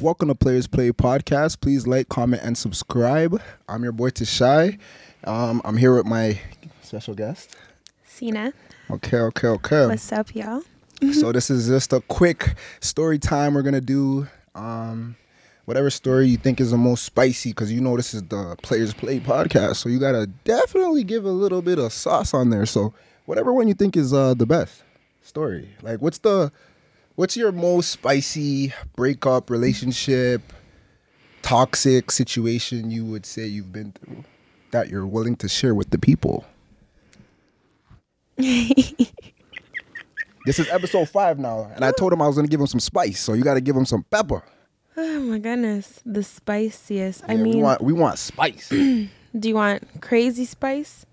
Welcome to Players Play Podcast. Please like, comment, and subscribe. I'm your boy Tishai. I'm here with my special guest, Sina. Okay. What's up, y'all? So this is just a quick story time. We're gonna do whatever story you think is the most spicy, because you know this is the Players Play Podcast, so you gotta definitely give a little bit of sauce on there. So whatever one you think is the best story, like What's your most spicy breakup, relationship, toxic situation you would say you've been through that you're willing to share with the people? This is episode 5 now, and I told him I was going to give him some spice, so you got to give him some pepper. Oh, my goodness. The spiciest. Yeah, I mean, we want spice. Do you want crazy spice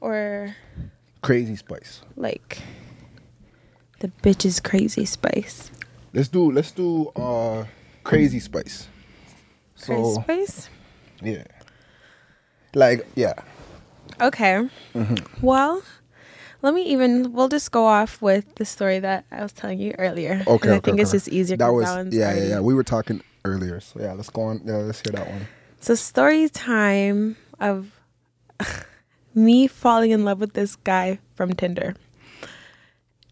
or? Crazy spice. Like, the bitch's crazy spice. Let's do crazy spice. So, crazy spice? Yeah. Like, yeah. Okay. Mm-hmm. Well, we'll just go off with the story that I was telling you earlier. Okay. I think it's just easier. That one's We were talking earlier. So yeah, let's go on. Yeah, let's hear that one. So story time of me falling in love with this guy from Tinder.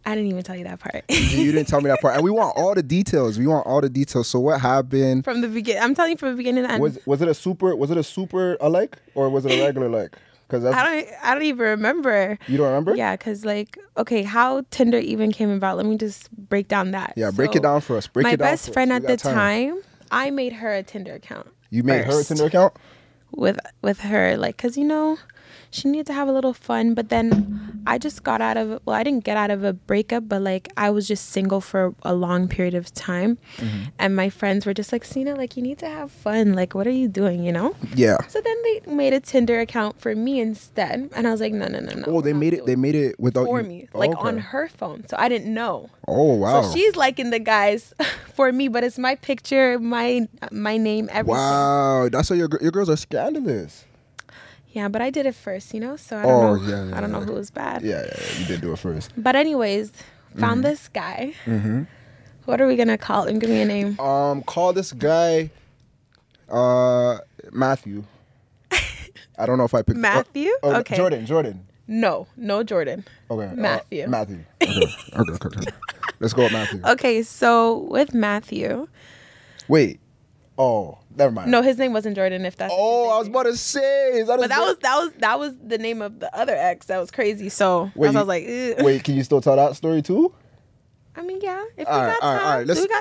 I didn't even tell you that part. You didn't tell me that part. And we want all the details. So what happened? From the beginning. I'm telling you from the beginning to end. Was it a super alike or was it a regular like? I don't even remember. You don't remember? Yeah, because how Tinder even came about. Let me just break down that. Yeah, break it down for us. My best friend at the time, I made her a Tinder account. You made her a Tinder account? With her, because she needed to have a little fun, but then I just got out of, I didn't get out of a breakup, but I was just single for a long period of time. Mm-hmm. And my friends were just like, Sina, you need to have fun. What are you doing, Yeah. So then they made a Tinder account for me instead. And I was like, no. Oh, they made it without for you. For me, on her phone. So I didn't know. Oh, wow. So she's liking the guys for me, but it's my picture, my name, everything. Wow. That's why your girls are scandalous. Yeah, but I did it first, so I don't know. Yeah, I don't know who was bad. Yeah, you did do it first. But anyways, found this guy. Mm-hmm. What are we going to call him? Give me a name. Call this guy Matthew. I don't know if I picked Matthew? Okay. Jordan. No Jordan. Okay. Matthew. Okay. Let's go with Matthew. Okay, so with Matthew. Wait. Oh, never mind. No, his name wasn't Jordan. If that's I was about to say, is that but that was the name of the other ex. That was crazy. So wait, wait, can you still tell that story too? I mean, yeah. If all we right, got all time, right,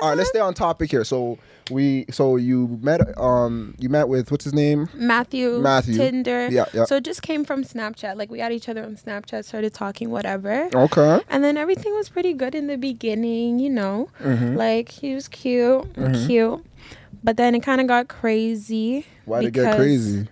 all right. Let's stay on topic here. So you met with what's his name? Matthew. Tinder. Yeah. So it just came from Snapchat. We had each other on Snapchat, started talking, whatever. Okay. And then everything was pretty good in the beginning, Mm-hmm. He was cute, mm-hmm. But then it kind of got crazy. Why did it get crazy?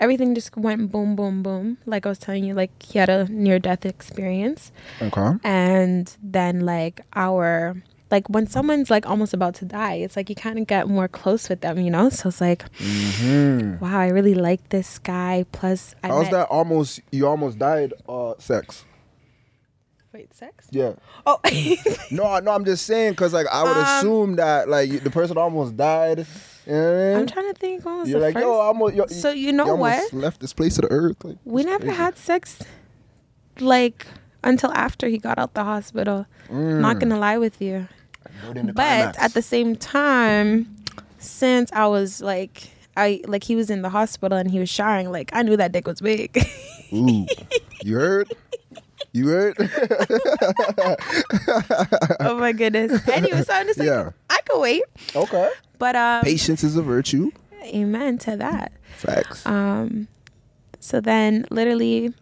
Everything just went boom, boom, boom. I was telling you, he had a near-death experience. Okay. And then, when someone's, almost about to die, it's you kind of get more close with them, So it's mm-hmm. Wow, I really like this guy. Plus, how's that you almost died sex? Wait, sex? Yeah. Oh. no, I'm just saying because I would assume that the person almost died. I'm trying to think. What was you're the like, first? Yo, almost. Yo, so you know what? Almost left this place of the earth. We never had sex, until after he got out the hospital. Mm. Not gonna lie with you. But at the same time, since I was he was in the hospital and he was showering, I knew that dick was big. Ooh, you heard? You heard? Oh my goodness. Anyway, so I'm just I could wait. Okay. But patience is a virtue. Amen to that. Facts. So then literally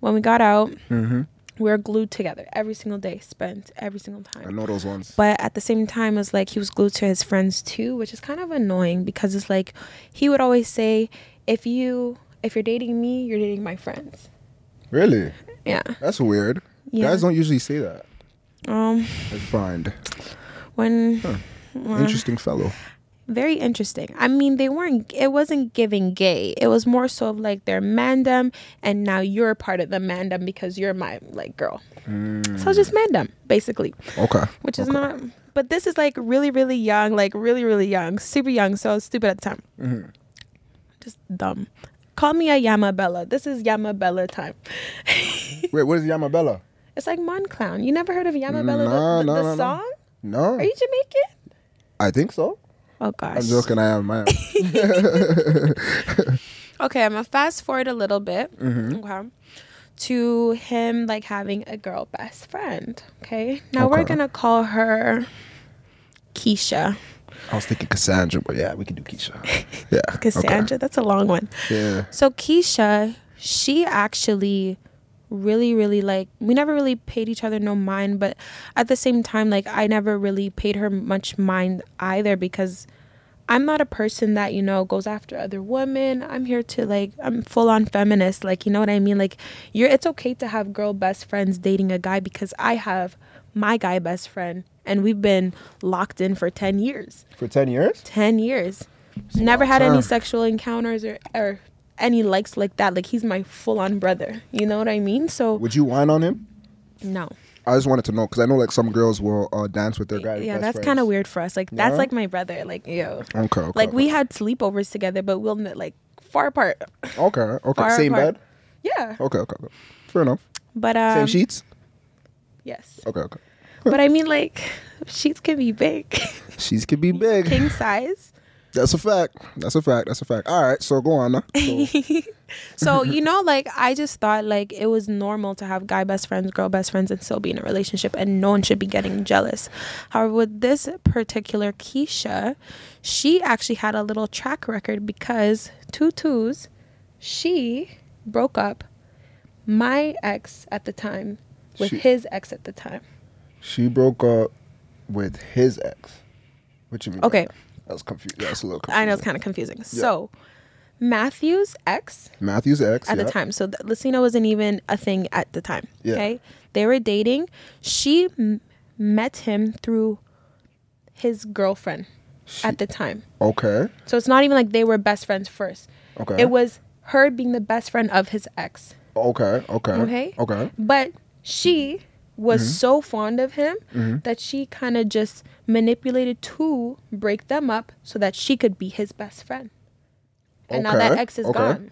when we got out, mm-hmm. we were glued together every single day, spent every single time. I know those ones. But at the same time, it was he was glued to his friends too, which is kind of annoying because it's he would always say, if you're dating me, you're dating my friends. Really? Yeah. That's weird. Yeah. Guys don't usually say that. I find. Interesting fellow. Very interesting. I mean, it wasn't giving gay. It was more so of they're mandem and now you're part of the mandem because you're my girl. Mm. So just mandem, basically. Okay. Which is not But this is like really, really young, like really, really young, super young. So I was stupid at the time. Mm-hmm. Just dumb. Call me a Yamabella. This is Yamabella time. Wait, what is Yamabella? It's like Mon Clown. You never heard of Yamabella, the song? No. Are you Jamaican? I think so. Oh, gosh. I'm joking. I am. I am. Okay, I'm going to fast forward a little bit. Mm-hmm. Okay. To him, like, having a girl best friend. Okay. Now we're going to call her Keisha. I was thinking Cassandra, but yeah, we could do Keisha. Yeah. Cassandra, okay. That's a long one. Yeah. So Keisha, she actually really, really, like, we never really paid each other no mind, but at the same time, like, I never really paid her much mind either, because I'm not a person that, you know, goes after other women. I'm here to, like, I'm full-on feminist. Like, you know what I mean? Like, it's okay to have girl best friends dating a guy, because I have my guy best friend, and we've been locked in for 10 years. For 10 years? 10 years. Never had any sexual encounters or any likes like that. Like, he's my full-on brother. You know what I mean? So would you whine on him? No. I just wanted to know, because I know, like, some girls will dance with their guy. Yeah, that's kind of weird for us. Like, that's, like, my brother. Like, yo. Okay. Like, we had sleepovers together, but we'll, like, far apart. Okay. Far Same apart. Bed? Yeah. Okay. Fair enough. But same sheets? Yes. Okay. But I mean, like, sheets can be big. Sheets can be big. King size. That's a fact. All right, so go on now. So, you know, like, I just thought, like, it was normal to have guy best friends, girl best friends, and still be in a relationship, and no one should be getting jealous. However, with this particular Keisha, she actually had a little track record, because she broke up my ex at the time with his ex at the time. She broke up with his ex. What you mean? Okay. That's confusing. That's a little confusing. I know, it's kind of confusing. Yeah. So, Matthew's ex. At the time. So, Sina wasn't even a thing at the time. Yeah. Okay? They were dating. She met him through his girlfriend at the time. Okay. So, it's not even like they were best friends first. Okay. It was her being the best friend of his ex. Okay. But she was so fond of him that she kind of just manipulated to break them up so that she could be his best friend. And now that ex is gone.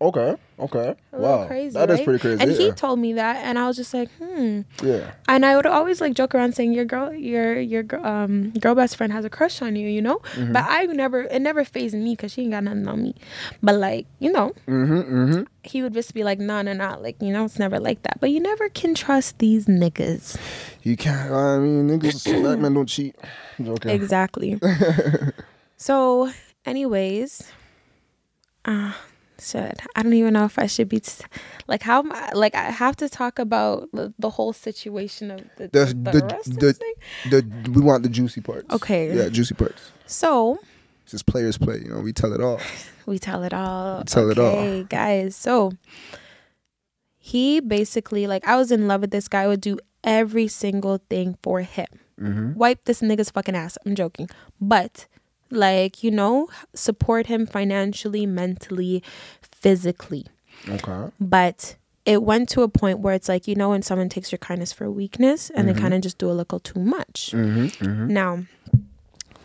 Okay. Wow. Crazy, that is pretty crazy. And he told me that, and I was just like, Yeah. And I would always, like, joke around saying your girl best friend has a crush on you, you know? Mm-hmm. But it never fazed me, because she ain't got nothing on me. But, like, you know, he would just be like, no, like, you know, it's never like that. But you never can trust these niggas. You can't. I mean, niggas, black men don't cheat. Okay. Exactly. So, anyways, Should I don't even know if I should be like, how am I, like, I have to talk about the whole situation of the we want the juicy parts. Okay. Yeah, juicy parts. So it's just Players Play, you know, we tell it all. Okay, guys. So he basically, like, I was in love with this guy. I would do every single thing for him. Wipe this nigga's fucking ass. I'm joking. But, like, you know, support him financially, mentally, physically. Okay. But it went to a point where it's like, you know, when someone takes your kindness for weakness and they kind of just do a little too much. Now,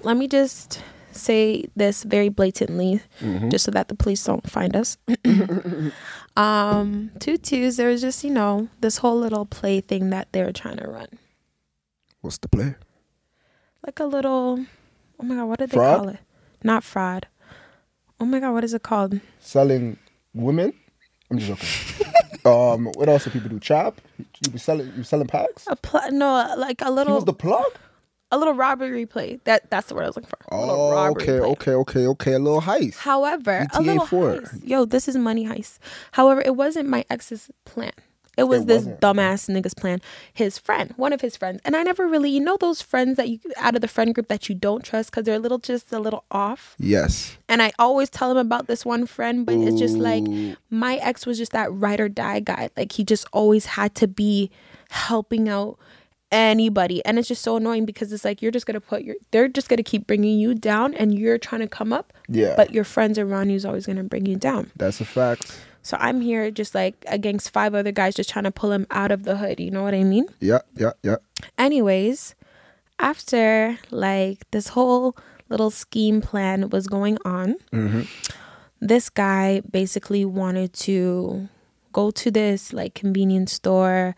let me just say this very blatantly, just so that the police don't find us. 2 2s, there was just, you know, this whole little play thing that they were trying to run. What's the play? Like a little... Oh my God, what did they call it? Not fraud. Oh my God, what is it called? Selling women? I'm just joking. What else do people do? Chop? You selling packs? No, like a little... He was the plug? A little robbery play. That's the word I was looking for. Oh, okay. A little heist. However, GTA a little 4. Heist. Yo, this is money heist. However, it wasn't my ex's plan. It was this dumbass nigga's plan. His friend, one of his friends. And I never really, you know, those friends that you, out of the friend group that you don't trust because they're just a little off. Yes. And I always tell him about this one friend, but it's just like, my ex was just that ride or die guy. Like, he just always had to be helping out anybody. And it's just so annoying, because it's like, they're just going to keep bringing you down, and you're trying to come up. Yeah. But your friends around you is always going to bring you down. That's a fact. So I'm here just like against 5 other guys just trying to pull him out of the hood. You know what I mean? Yeah. Anyways, after like this whole little scheme plan was going on, this guy basically wanted to go to this like convenience store,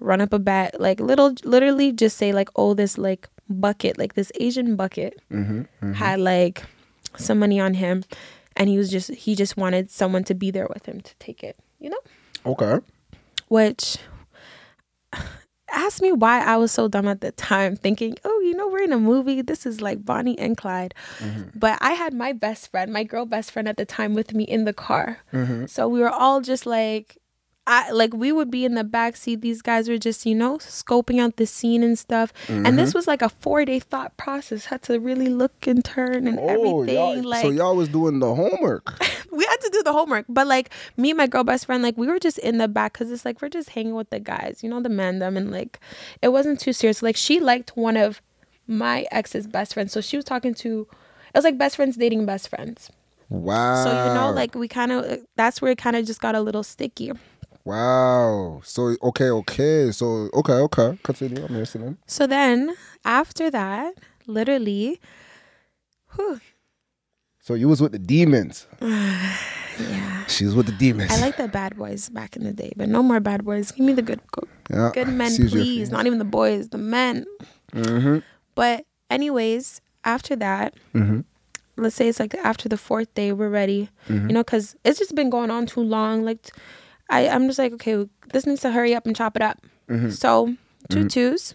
run up a bag, like literally just say like, oh, this like bucket, like this Asian bucket had like some money on him, and he just wanted someone to be there with him to take it, you know? Okay. Which, asked me why I was so dumb at the time, thinking, oh, you know, we're in a movie. This is like Bonnie and Clyde. But I had my best friend, my girl best friend at the time with me in the car. So we were all just like, we would be in the backseat. These guys were just, you know, scoping out the scene and stuff. And this was like a 4-day thought process. Had to really look and turn and everything. Y'all, like, so y'all was doing the homework. We had to do the homework. But like me and my girl best friend, like we were just in the back because it's like we're just hanging with the guys, you know, the man them. And like it wasn't too serious. Like she liked one of my ex's best friends. So she was talking to, it was like best friends dating best friends. Wow. So, you know, like we kind of, that's where it kind of just got a little sticky. Wow. So, okay. So, okay. Continue. I'm listening. So then, after that, literally, So you was with the demons. Yeah. She was with the demons. I like the bad boys back in the day, but no more bad boys. Give me the good men, please. Not even the boys, the men. But anyways, after that, let's say it's like after the 4th day, we're ready. You know, because it's just been going on too long, like... I'm just like, okay, this needs to hurry up and chop it up. So, two twos.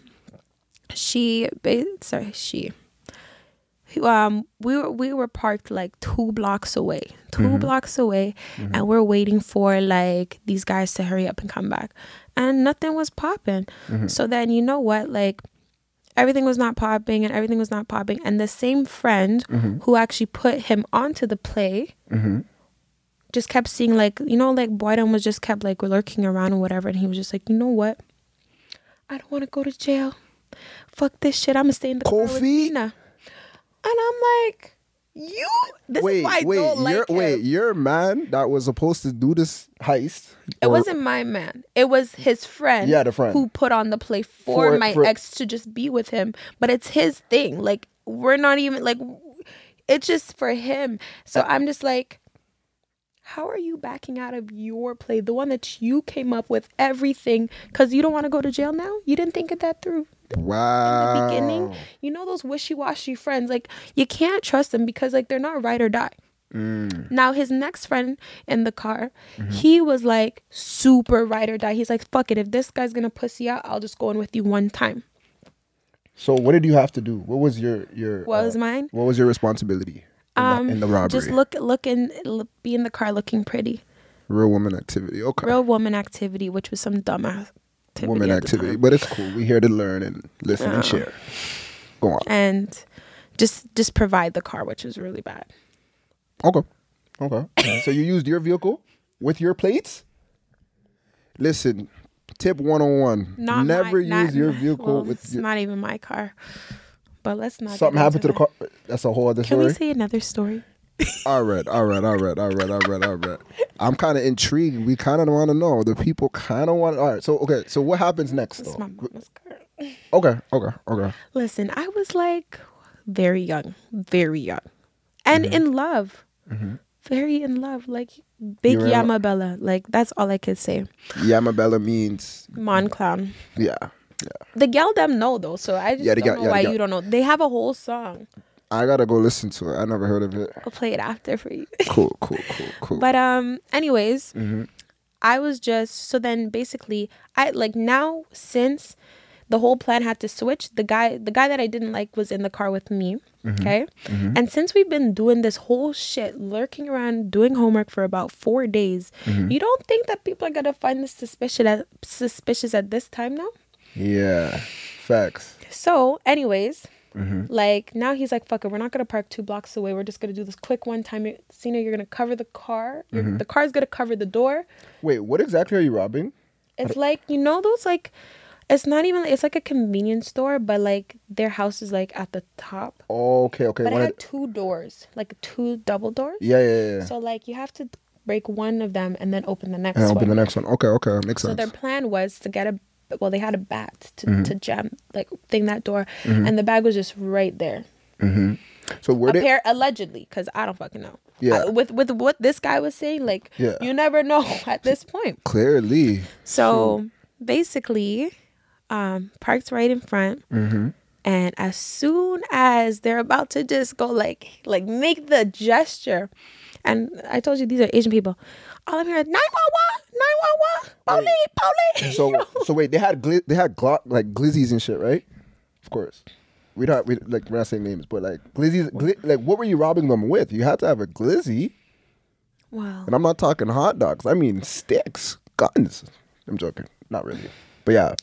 We were parked like 2 blocks away. And we're waiting for like these guys to hurry up and come back. And nothing was popping. So then, you know what? Like everything was not popping and everything was not popping. And the same friend who actually put him onto the play... just kept seeing like, you know, like Boyden was just kept like lurking around or whatever. And he was just like, you know what? I don't want to go to jail. Fuck this shit. I'm going to stay in the car with Sina. And I'm like, your man that was supposed to do this heist. It wasn't my man. It was his friend. Yeah, the friend. Who put on the play for my ex to just be with him. But it's his thing. Like, we're not even like, it's just for him. So I'm just like, how are you backing out of your play? The one that you came up with everything because you don't want to go to jail now? You didn't think of that through. Wow. In the beginning, you know those wishy-washy friends, like you can't trust them because like they're not ride or die. Now his next friend in the car, he was like super ride or die. He's like, fuck it. If this guy's going to pussy out, I'll just go in with you one time. So what did you have to do? What was your what was mine? What was your responsibility? In the robbery. Just be in the car looking pretty. Real woman activity. Okay. Real woman activity, which was some dumbass activity. Woman activity, but it's cool. We're here to learn and listen and share. Go on. And just provide the car, which was really bad. Okay. So you used your vehicle with your plates? Listen, tip 101. Never use your vehicle. It's not even my car. But let's not. Something happened to the car. That's a whole other story. Can we say another story? All right. I'm kind of intrigued. We kind of want to know. The people kind of want. All right. So okay. So what happens next? It's my mama's car. Okay. Listen, I was like very young, and in love. Very in love, like big Yamabella. Like that's all I could say. Yamabella means mon clown. Yeah. The gal them know though, so I just don't know why you don't know. They have a whole song. I gotta go listen to it. I never heard of it. I'll play it after for you. Cool. But anyways, I was just so then basically I like now since the whole plan had to switch. The guy that I didn't like was in the car with me. Okay, and since we've been doing this whole shit, lurking around, doing homework for about 4 days, you don't think that people are gonna find this suspicious at this time now? Yeah, facts. So anyways, like now he's like, fuck it, we're not gonna park 2 blocks away, we're just gonna do this quick one time. Sina, you're gonna cover the car. The car's gonna cover the door. Wait, what exactly are you robbing? It's like, you know those like, it's not even, it's like a convenience store, but like their house is like at the top. Okay. But it had 2 doors, like 2 double doors. Yeah. So like you have to break one of them and then open the next one. Okay, makes sense. So their plan was to get a well, they had a bat to jam, like, thing that door. Mm-hmm. And the bag was just right there. Mm-hmm. So were they allegedly? Because I don't fucking know. Yeah. With what this guy was saying, like, yeah, you never know at this point. Clearly. So basically, parked right in front. Mm-hmm. And as soon as they're about to just go, like make the gesture, and I told you these are Asian people, all I'm hearing 911, 911, police. So wait, they had like glizzies and shit, right? Of course. We're not saying names, but like glizzies, like what were you robbing them with? You had to have a glizzy. Wow. And I'm not talking hot dogs. I mean sticks, guns. I'm joking. Not really. But yeah.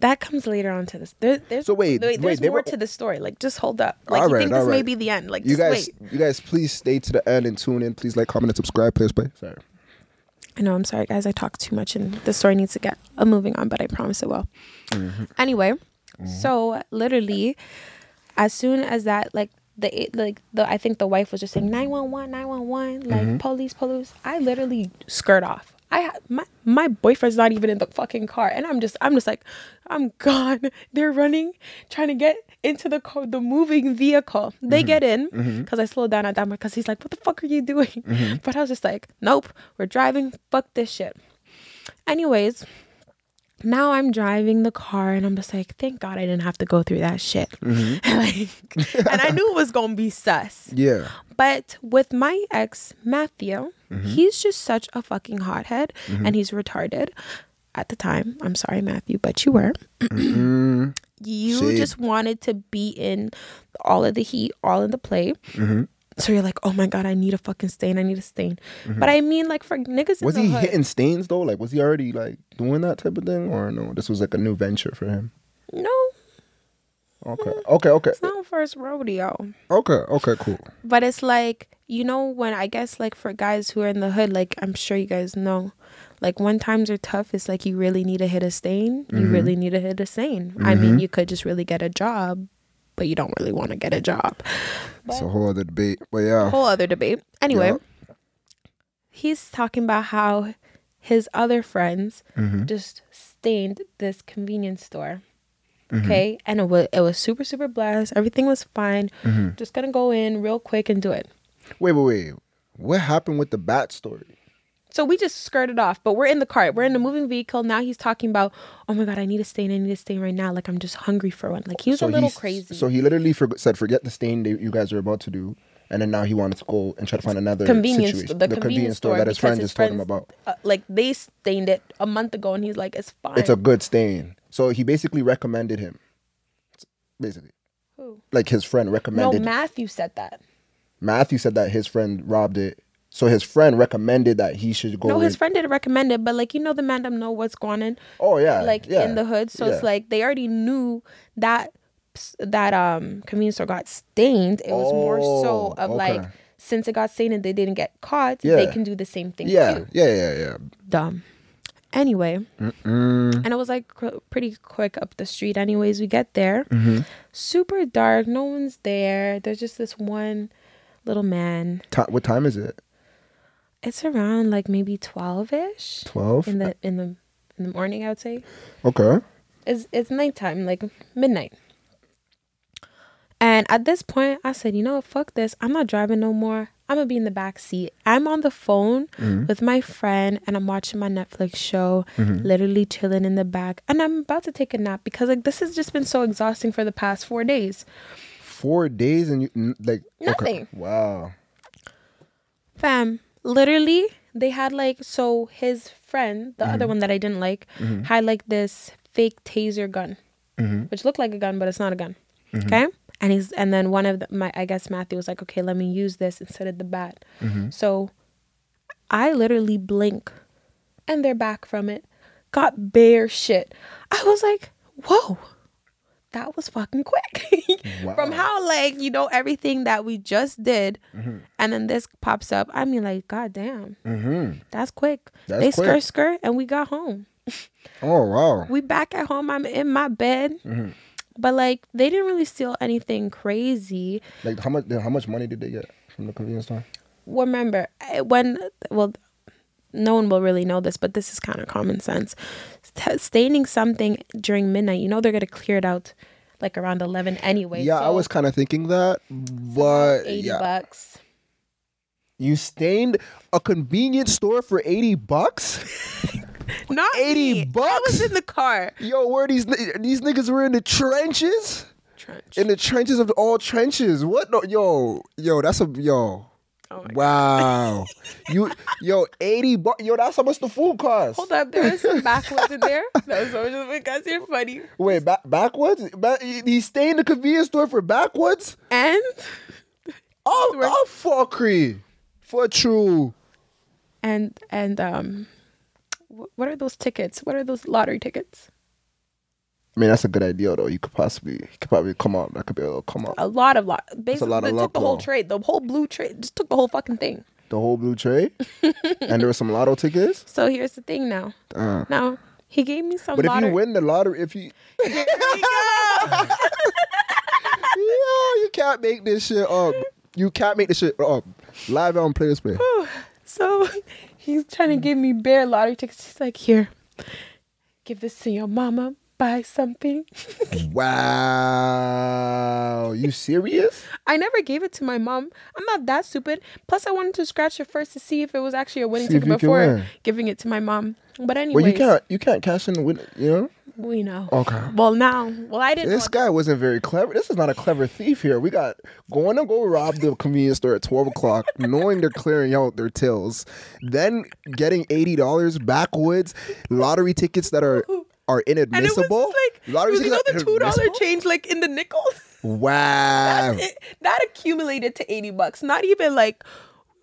That comes later on to this. There's more to the story. Like, just hold up. Like, all right, you think this may be the end. Like, you guys, wait. You guys, please stay to the end and tune in. Please like, comment, and subscribe. Players Play. Sorry. I know. I'm sorry, guys. I talk too much, and the story needs to get moving on. But I promise it will. Mm-hmm. Anyway, so literally, as soon as that, I think the wife was just saying 911, 911, like police. I literally skirt off. My boyfriend's not even in the fucking car, and I'm just like, I'm gone. They're running, trying to get into the car, the moving vehicle. They get in because I slowed down at that moment because he's like, "What the fuck are you doing?" Mm-hmm. But I was just like, "Nope, we're driving. Fuck this shit." Anyways, now I'm driving the car, and I'm just like, "Thank God I didn't have to go through that shit." Mm-hmm. And I knew it was gonna be sus. Yeah. But with my ex, Matthew, he's just such a fucking hothead, and he's retarded at the time. I'm sorry, Matthew, but you were. You just wanted to be in all of the heat, all in the play. So you're like, oh my God, I need a fucking stain. I need a stain. But I mean, like, for niggas in the hood. Was he hitting stains, though? Like, was he already, like, doing that type of thing? Or no? This was, like, a new venture for him? No. Okay. It's not first rodeo. Okay, cool. But it's like, you know, when I guess like for guys who are in the hood, like I'm sure you guys know, like when times are tough, it's like you really need to hit a stain. You really need to hit a stain. I mean, you could just really get a job, but you don't really want to get a job. It's a whole other debate. But yeah. Whole other debate. Anyway, he's talking about how his other friends just stained this convenience store. Okay, and it was super, super blessed. Everything was fine. Just gonna go in real quick and do it. Wait. What happened with the bat story? So we just skirted off, but we're in the car. We're in the moving vehicle. Now he's talking about, oh my God, I need a stain. I need a stain right now. Like, I'm just hungry for one. Like, he was crazy. So he literally said, forget the stain that you guys are about to do. And then now he wanted to go and try to find another situation. The convenience store that his friend just told him about. Like, they stained it a month ago, and he's like, it's fine. It's a good stain. So he basically recommended him. Basically. Who? Like, his friend recommended. No, Matthew said that. Matthew said that his friend robbed it. So his friend recommended that he should go. No, his friend didn't recommend it, but like, you know, the man don't know what's going on. Oh, yeah. Like, in the hood. So it's like, they already knew that convenience store got stained. It was more so of like, since it got stained and they didn't get caught, they can do the same thing too. Yeah. Dumb. Anyway, and it was like pretty quick up the street. Anyways, we get there. Super dark. No one's there. There's just this one little man. What time is it? It's around like maybe 12-ish. 12 in the morning, I would say. Okay. It's nighttime, like midnight. And at this point, I said, you know what? Fuck this. I'm not driving no more. I'm going to be in the back seat. I'm on the phone with my friend, and I'm watching my Netflix show, literally chilling in the back. And I'm about to take a nap because, like, this has just been so exhausting for the past 4 days. 4 days and, you like... Nothing. Okay. Wow. Fam, literally, they had, like... So his friend, the other one that I didn't like, had, like, this fake taser gun, which looked like a gun, but it's not a gun. Okay? And then one of Matthew was like, okay, let me use this instead of the bat. So I literally blink and they're back from it. Got bare shit. I was like, whoa, that was fucking quick. Wow. From how, like, you know, everything that we just did. And then this pops up. I mean, like, goddamn, that's quick. They skirt and we got home. Oh, wow. We back at home. I'm in my bed. But, like, they didn't really steal anything crazy. Like, how much money did they get from the convenience store? Remember, no one will really know this, but this is kind of common sense. Staining something during midnight, you know they're going to clear it out like around 11 anyway. Yeah, so I was kind of thinking that, but $80. You stained a convenience store for $80? Not $80. I was in the car. Yo, where these niggas were in the trenches? In the trenches of all trenches. What? No, yo, that's a yo. Oh my wow. God. Yo, $80. Yo, that's how much the food costs. Hold up, there was some backwards in there. That was so just because you're funny. Wait, backwards? He stayed in the convenience store for backwards? And? Oh, fuckery. For true. And what are those tickets? What are those lottery tickets? I mean, that's a good idea, though. He could probably come out. That could be a little come out. A lot of luck. Basically, they took the whole trade. The whole blue trade. Just took the whole fucking thing. The whole blue trade? And there were some lotto tickets? So here's the thing now. Now, he gave me some lottery. But if you win the lottery, if you... There we go. Yo, you can't make this shit up. You can't make this shit up. Live on Players Play. So he's trying to give me bare lottery tickets. He's like, here, give this to your mama. Buy something. Wow. You serious? I never gave it to my mom. I'm not that stupid. Plus, I wanted to scratch it first to see if it was actually a winning ticket before giving it to my mom. But anyway, well, you can't cash in the win, you know? We know. Okay. Well, I didn't. This guy wasn't very clever. This is not a clever thief here. We got going to go rob the convenience store at 12 o'clock, knowing they're clearing out their tills, then getting $80 backwoods, lottery tickets that are inadmissible. And it was just like, lottery, you know, the $2 change like in the nickel. Wow. That accumulated to $80. Not even like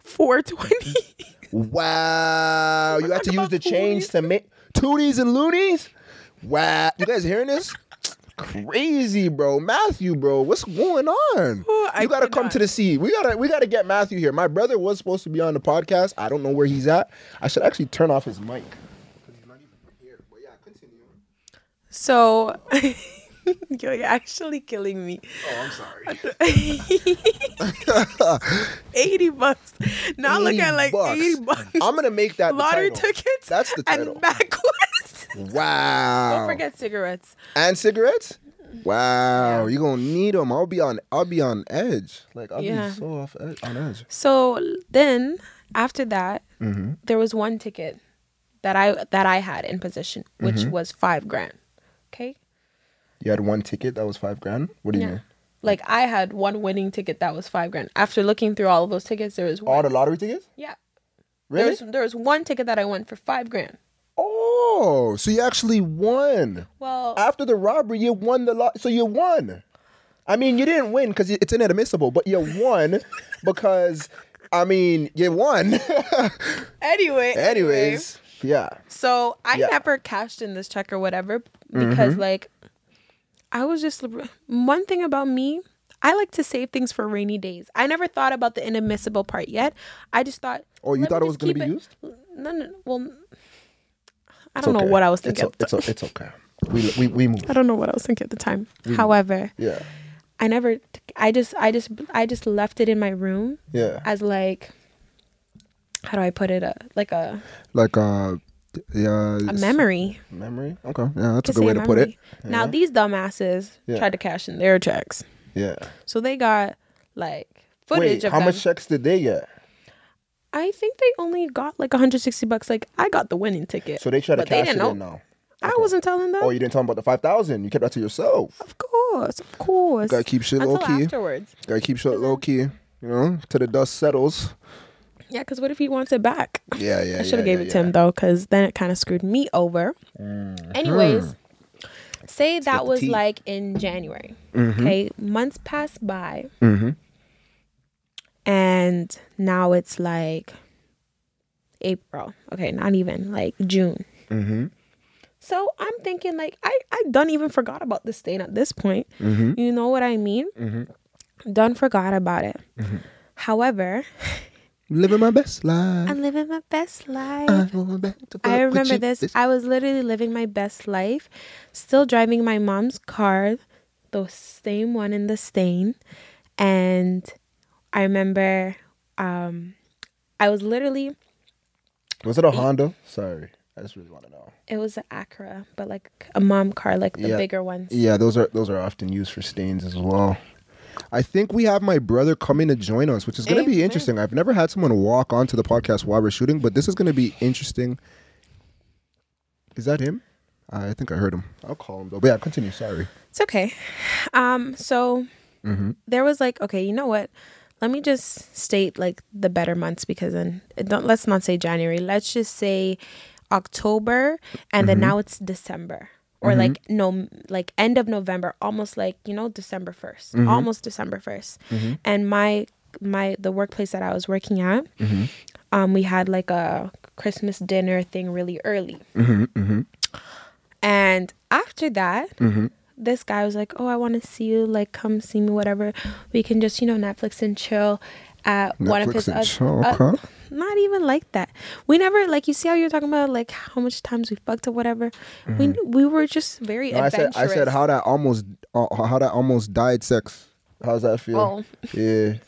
$4.20. Wow. You had to use the change to make tooties and loonies. Wow. You guys hearing this? Crazy, bro. Matthew, bro, what's going on? Ooh, you gotta come to the sea. We gotta get Matthew here. My brother was supposed to be on the podcast. I don't know where he's at. I should actually turn off his mic. So, you're actually killing me. Oh, I'm sorry. $80. Now look at like $80. I'm going to make that lottery tickets. That's the title. And backwards. Wow. Don't forget cigarettes. And cigarettes? Wow. Yeah. You're going to need them. I'll be on edge. Like, I'll be so on edge. So, then, after that, there was one ticket that I had in position, which was $5,000. Okay. You had one ticket that was $5,000? What do you mean? Like, I had one winning ticket that was $5,000. After looking through all of those tickets, there was one. All the lottery tickets? Yeah. Really? There was one ticket that I won for $5,000. Oh, so you actually won. Well, after the robbery, you won the lot. So you won. I mean, you didn't win because it's inadmissible, but you won because, I mean, you won. Anyways. Yeah. So I never cashed in this check or whatever because like I was just one thing about me, I like to save things for rainy days. I never thought about the inadmissible part yet. I just thought, oh, you thought it was going to be used? No. Well, I don't know what I was thinking. It's okay. We moved. I don't know what I was thinking at the time. However, I just left it in my room as like, how do I put it? A memory. Memory? Okay. Yeah, that's a good way to put it. Now, these dumbasses tried to cash in their checks. Yeah. So they got, like, footage of them. Wait, how much checks did they get? I think they only got, like, $160. Like, I got the winning ticket. So they tried to cash it in now. Okay. I wasn't telling them. Oh, you didn't tell them about the $5,000. You kept that to yourself. Of course. Gotta keep shit low-key. Until afterwards. Gotta keep shit low-key, you know, till the dust settles. Yeah, because what if he wants it back? Yeah. I should have gave it to him, though, because then it kind of screwed me over. Anyways, say that was, like, in January. Okay, months passed by. And now it's, like, April. Okay, not even. Like, June. So I'm thinking, like, I done even forgot about this thing at this point. You know what I mean? Done forgot about it. However... I'm living my best life. I remember this. I was literally living my best life. Still driving my mom's car. The same one in the stain. And I remember I was literally Was it a Honda? Sorry. I just really want to know. It was an Acura, but like a mom car, like the bigger ones. Yeah, those are often used for stains as well. I think we have my brother coming to join us, which is going to be interesting. I've never had someone walk onto the podcast while we're shooting, but this is going to be interesting. Is that him? I think I heard him. I'll call him though. But yeah, continue. Sorry. It's okay. So there was like, okay, you know what? Let me just state like the better months, because then let's not say January. Let's just say October, and then now it's December. Or like no, like end of November, almost like, you know, December 1st, almost December 1st. And the workplace that I was working at, we had like a Christmas dinner thing really early. And after that, this guy was like, "Oh, I want to see you. Like, come see me. Whatever. We can just, you know, Netflix and chill." At Netflix one of his other, not even like that. We never, like, you see how you're talking about like how much times we fucked or whatever. We were just very adventurous. I said how that almost died sex. How's that feel? Oh. Yeah, it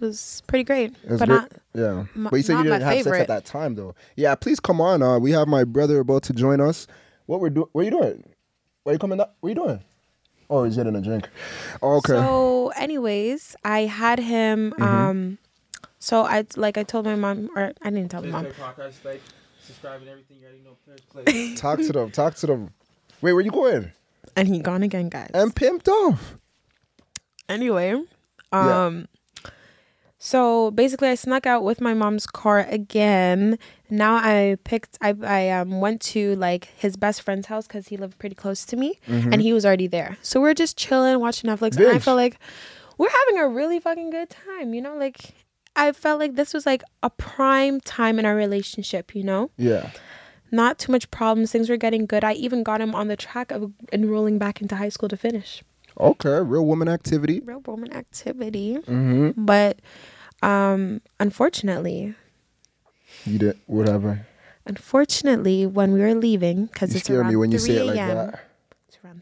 was pretty great, but not. Yeah, but you said you didn't have sex at that time though. Yeah, please come on. We have my brother about to join us. What are you doing? Why are you coming up? What are you doing? Oh, he's getting a drink. Okay. So, anyways, I had him. So I told my mom, or I didn't tell my mom. Podcast, like, subscribe and everything. You already know Players Play. Talk to them. Wait, where you going? And he gone again, guys. And pimped off. Anyway, so basically, I snuck out with my mom's car again. Now I went to like his best friend's house because he lived pretty close to me, and he was already there. So we're just chilling, watching Netflix, and I felt like we're having a really fucking good time. You know, like I felt like this was like a prime time in our relationship. You know, not too much problems. Things were getting good. I even got him on the track of enrolling back into high school to finish. Okay, real woman activity. But unfortunately, you did whatever. Unfortunately, when we were leaving, because it's around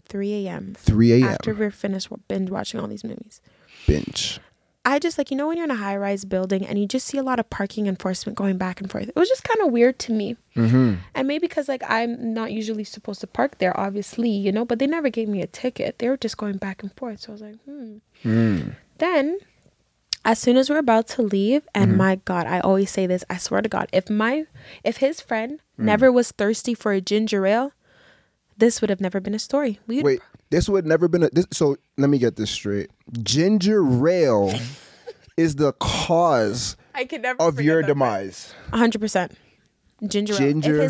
3 a.m. 3 a.m. after we're finished binge watching all these movies. Binge. I just like, you know, when you're in a high-rise building and you just see a lot of parking enforcement going back and forth. It was just kind of weird to me. And maybe because like I'm not usually supposed to park there, obviously, you know, but they never gave me a ticket. They were just going back and forth. So I was like, Then as soon as we're about to leave, and my God, I always say this, I swear to God, if his friend never was thirsty for a ginger ale, this would have never been a story. This would never been so let me get this straight. Ginger ale is the cause of your demise. 100%. Ginger ale.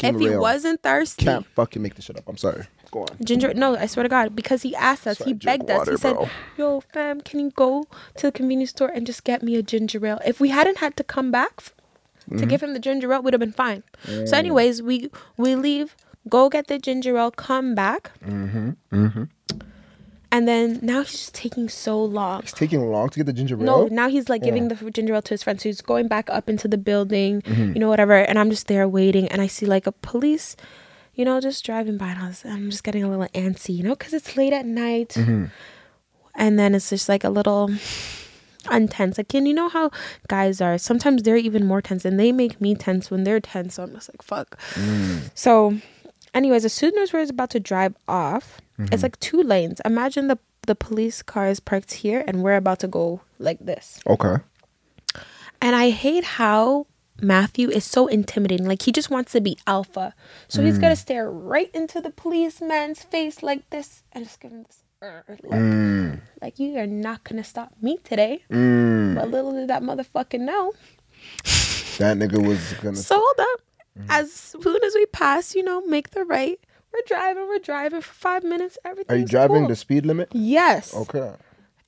If he wasn't thirsty. Can't fucking make this shit up. I'm sorry. Go on. Ginger. No, I swear to God. Because he asked us. He begged us. He said, "Yo, fam, can you go to the convenience store and just get me a ginger ale?" If we hadn't had to come back to give him the ginger ale, would have been fine. So anyways, we leave. Go get the ginger ale, come back. And then now he's just taking so long. He's taking long to get the ginger ale? No, now he's like giving the ginger ale to his friend. So he's going back up into the building, you know, whatever. And I'm just there waiting. And I see like a police, you know, just driving by. And I'm just getting a little antsy, you know, because it's late at night. And then it's just like a little untense. Like, and you know how guys are. Sometimes they're even more tense. And they make me tense when they're tense. So I'm just like, fuck. So... anyways, as soon as we're about to drive off, it's like two lanes. Imagine the police car is parked here and we're about to go like this. Okay. And I hate how Matthew is so intimidating. Like, he just wants to be alpha. So he's going to stare right into the policeman's face like this and just give him this look. Like, you are not going to stop me today. But little did that motherfucking know. That nigga was going to... So hold up. As soon as we pass, you know, make the right. We're driving for 5 minutes. Everything's... Are you driving the speed limit? Yes. Okay.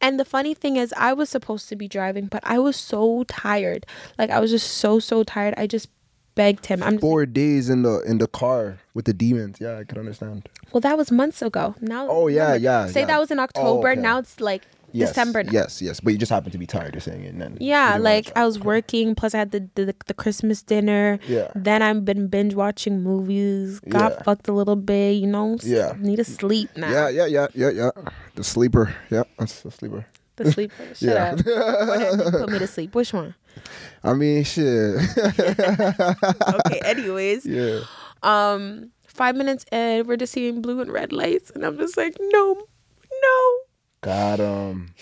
And the funny thing is, I was supposed to be driving, but I was so tired. Like, I was just so tired. I just begged him. I'm 4 days in the car with the demons. Yeah, I can understand. Well, that was months ago. Now. Oh yeah, remember, yeah. Say that was in October. Oh, okay. Now it's like... Yes, December now. Yes. But you just happened to be tired of saying it. And then I was working. Plus, I had the Christmas dinner. Yeah. Then I've been binge watching movies. Got fucked a little bit, you know. Yeah. Need to sleep now. Yeah. The sleeper. Yeah, that's the sleeper. Shut up. What, you put me to sleep? Which one? I mean, shit. Okay, anyways. Yeah. 5 minutes and we're just seeing blue and red lights. And I'm just like, no. Got him.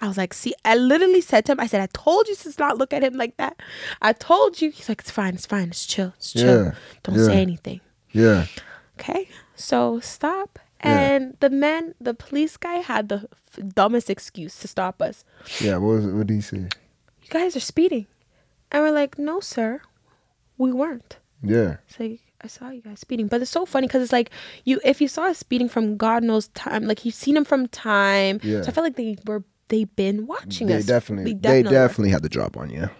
I was like, see, I literally said to him, I said, I told you to not look at him like that. I told you. He's like, it's fine. It's chill. Yeah. Don't say anything. Yeah. Okay. So stop. And the police guy had the dumbest excuse to stop us. Yeah. What did he say? You guys are speeding. And we're like, no, sir, we weren't. Yeah. It's like, I saw you guys speeding. But it's so funny because it's like, if you saw us speeding from God knows time, like you've seen him from time. Yeah. So I felt like they've been watching us. They definitely had the drop on you.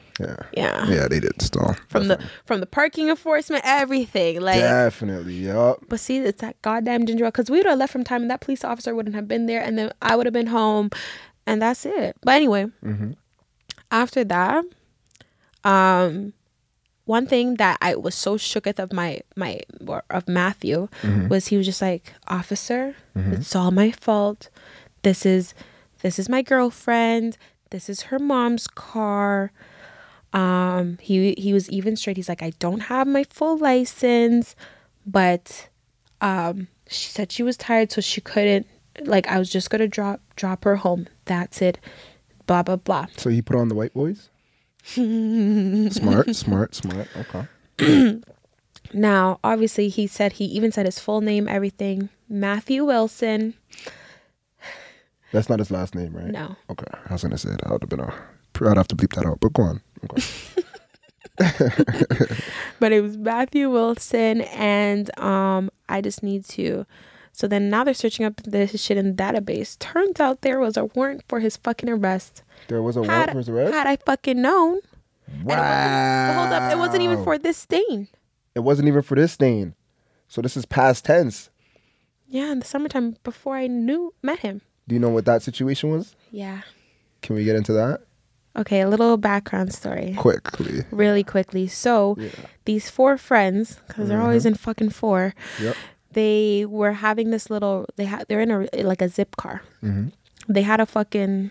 Yeah. Yeah, they did stall. From the parking enforcement, everything. Like, definitely, yup. But see, it's that goddamn ginger ale. Because we would have left from time and that police officer wouldn't have been there. And then I would have been home. And that's it. But anyway, after that, one thing that I was so shooketh of Matthew was he was just like, officer, it's all my fault. This is my girlfriend. This is her mom's car. He was even straight. He's like, I don't have my full license, but she said she was tired, so she couldn't. Like, I was just gonna drop her home. That's it. Blah blah blah. So he put on the white boys. Smart. Okay. Now, obviously, he even said his full name, everything. Matthew Wilson. That's not his last name, right? No. Okay. I was going to say that. I'd have to bleep that out, but go on. Okay. But it was Matthew Wilson, and I just need to... So then now they're searching up this shit in the database. Turns out there was a warrant for his fucking arrest. There was a warrant for his arrest? Had I fucking known. Wow. And hold up. It wasn't even for this stain. So this is past tense. Yeah, in the summertime before I met him. Do you know what that situation was? Yeah. Can we get into that? Okay, a little background story. Quickly. Really quickly. So these four friends, because they're always in fucking four, they were having this little, they're in a zip car. They had a fucking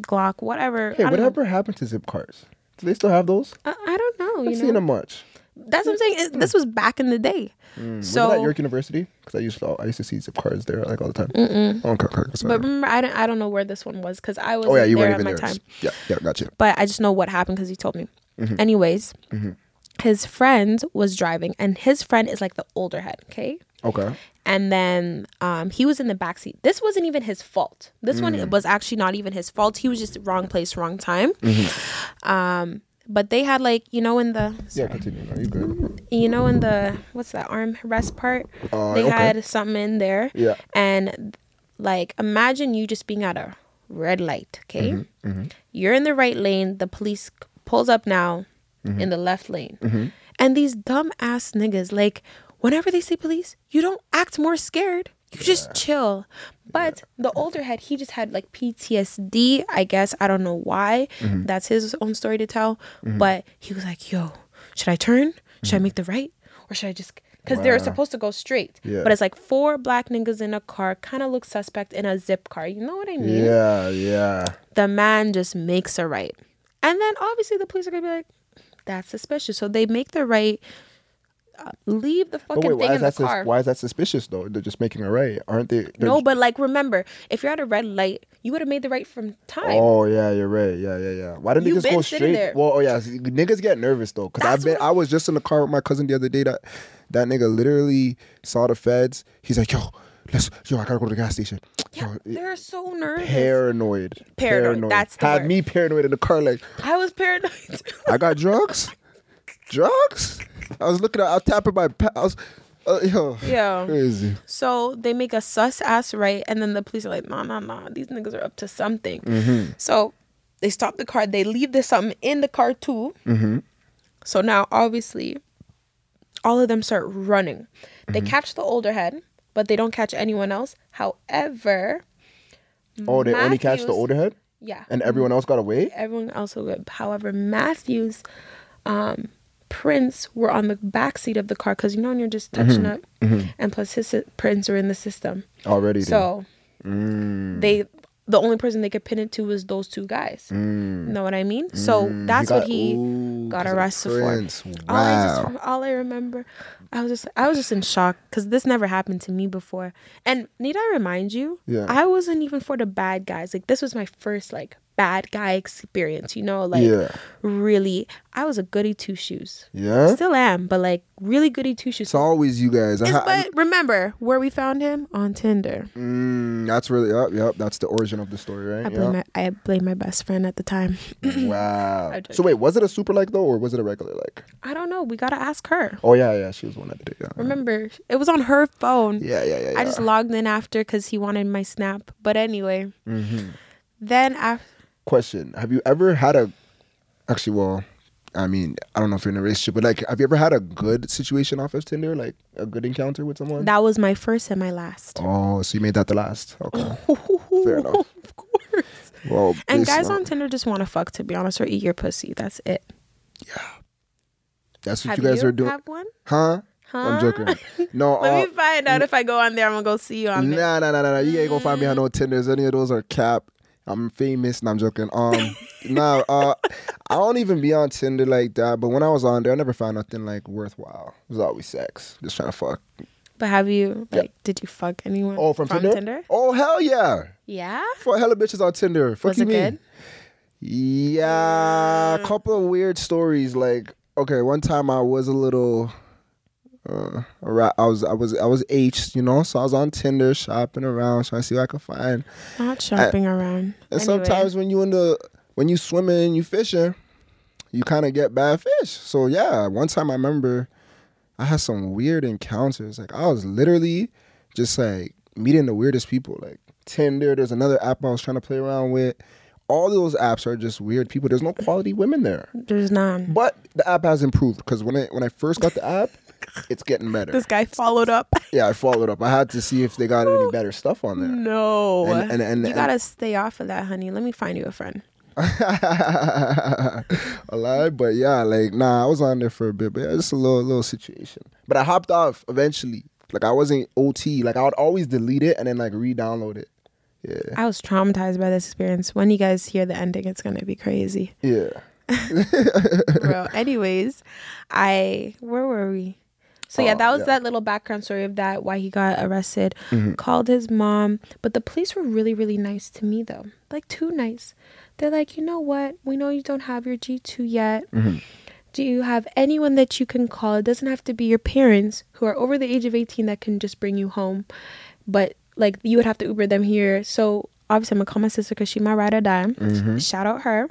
Glock, whatever. Hey, whatever happened to zip cars? Do they still have those? I don't know. I've seen them much. That's what I'm saying. This was back in the day. So was that York University? Because I used to see zip cars there like all the time. Okay, but remember, I don't know where this one was because I was there at my time. Yeah, gotcha. But I just know what happened because he told me. Anyways, his friend was driving, and his friend is like the older head. Okay. And then he was in the backseat. This wasn't even his fault. This one was actually not even his fault. He was just wrong place, wrong time. But they had like, in the... Sorry. Yeah, continue. No, you good. In the... What's that? Arm rest part? They had something in there. Yeah. And like, imagine you just being at a red light, okay? You're in the right lane. The police pulls up now in the left lane. And these dumb ass niggas, like, whenever they say police, you don't act more scared. You just chill. But the older head, he just had like PTSD, I guess. I don't know why. That's his own story to tell. But he was like, yo, should I turn? Should I make the right? Or should I just... Because they were supposed to go straight. Yeah. But it's like four black niggas in a car, kind of look suspect in a zip car. You know what I mean? Yeah. The man just makes a right. And then obviously the police are going to be like, that's suspicious. So they make the right... leave the fucking thing in the car. Why is that suspicious though? They're just making a right, aren't they? No, but like, remember, if you're at a red light, you would have made the right from time. Oh yeah, you're right. Yeah. Why didn't they just go straight? There. Well, see, niggas get nervous though, because I was just in the car with my cousin the other day. That nigga literally saw the feds. He's like, yo, I gotta go to the gas station. Yeah, they're so nervous. Paranoid. That's the had word. Me paranoid in the car. Like, I was paranoid. I got drugs. I was looking at, I was tapping my pals. Crazy. So they make a sus ass right, and then the police are like, nah, these niggas are up to something. So they stop the car, they leave this something in the car too. So now obviously all of them start running. They catch the older head, but they don't catch anyone else. However, they only catch the older head? Yeah. And everyone else got away? Everyone else got away. However, Matthew's prints were on the back seat of the car, because when you're just touching up, and plus his prints are in the system already. So they the only person they could pin it to was those two guys. You know what I mean? So that's what he got arrested for. Wow. All I remember, I was just in shock because this never happened to me before. And need I remind you? Yeah. I wasn't even for the bad guys. Like, this was my first bad guy experience, really. I was a goody two shoes. Yeah, still am, but really goody two shoes. It's always you guys. But remember where we found him? On Tinder. That's really yep. That's the origin of the story, right? I blame my best friend at the time. Wow. So wait, was it a super like though, or was it a regular like? I don't know. We gotta ask her. Oh yeah. She was one that did. Yeah. Remember, it was on her phone. Yeah. I just logged in after because he wanted my snap. But anyway, then after. Question: have you ever had I don't know if you're in a relationship, but have you ever had a good situation off of Tinder, like a good encounter with someone? That was my first and my last. Oh, so you made that the last? Okay, fair enough. Of course. Well, and guys on Tinder just want to fuck, to be honest, or eat your pussy. That's it. Yeah, that's what you guys are doing. Have one? Huh? I'm joking. No, let me find out if I go on there. I'm gonna go see you on there. Nah. You ain't gonna find me on no Tinders. Any of those are cap. I'm famous. No, I'm joking. I don't even be on Tinder like that. But when I was on there, I never found nothing worthwhile. It was always sex, just trying to fuck. But have you did you fuck anyone? Oh, from Tinder? Oh, hell yeah. Yeah. For hella bitches on Tinder. Fuck you, me. Was it good? Yeah, a couple of weird stories. One time I was a little. I was aged, so I was on Tinder shopping around trying to see what I could find. Not shopping around. And anyway. Sometimes when you swimming, you fishing, you kind of get bad fish. So yeah, one time I remember I had some weird encounters. I was literally just meeting the weirdest people. Tinder, there's another app I was trying to play around with. All those apps are just weird people. There's no quality women there. There's none. But the app has improved because when I first got the app. It's getting better. This guy followed up. Yeah, I followed up. I had to see if they got any better stuff on there. No. And you got to stay off of that, honey. Let me find you a friend. A lie, but yeah, I was on there for a bit, but yeah, just a little situation. But I hopped off eventually. I wasn't OT. I would always delete it and then re-download it. Yeah. I was traumatized by this experience. When you guys hear the ending, it's going to be crazy. Yeah. Bro, anyways, where were we? So, that little background story of that, why he got arrested, called his mom. But the police were really, really nice to me, though. Too nice. They're like, you know what? We know you don't have your G2 yet. Do you have anyone that you can call? It doesn't have to be your parents who are over the age of 18 that can just bring you home. But, you would have to Uber them here. So, obviously, I'm going to call my sister because she my ride or die. Shout out her.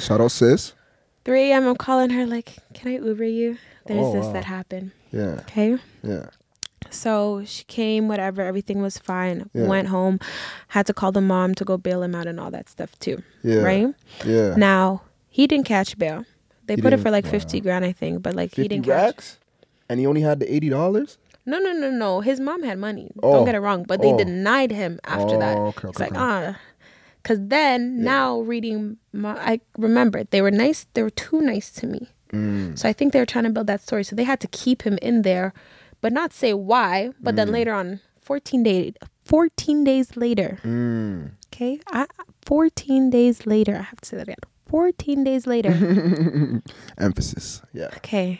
Shout out sis. 3 a.m. I'm calling her can I Uber you? There's that happened. Yeah. Okay. Yeah. So she came, whatever, everything was fine. Yeah. Went home, had to call the mom to go bail him out and all that stuff too. Yeah. Right? Yeah. Now, he didn't catch bail. They put it for $50,000, I think, but 50 he didn't racks? Catch. And he only had the $80? No. His mom had money. Oh. Don't get it wrong, but they denied him after that. Okay, it's because then now reading, I remember they were nice. They were too nice to me. So I think they were trying to build that story. So they had to keep him in there, but not say why. But then later on, 14 days later. Okay. 14 days later. I have to say that again. 14 days later. Emphasis. Yeah. Okay.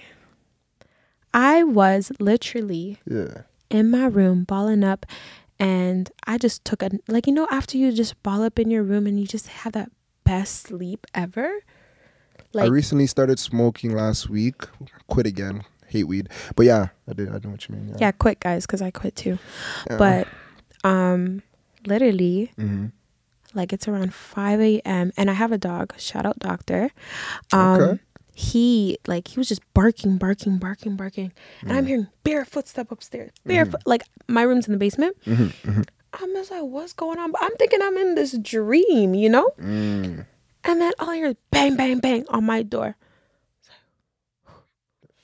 I was literally in my room balling up. And I just took a, after you just ball up in your room and you just have that best sleep ever. I recently started smoking last week. Quit again. Hate weed. But yeah, I know what you mean. Yeah, quit, guys, because I quit too. Yeah. But literally, it's around 5 a.m. And I have a dog. Shout out, doctor. Okay. He he was just barking and I'm hearing bare footstep upstairs, my room's in the basement. I'm just like, what's going on? But I'm thinking I'm in this dream, and then all I hear is bang bang bang on my door.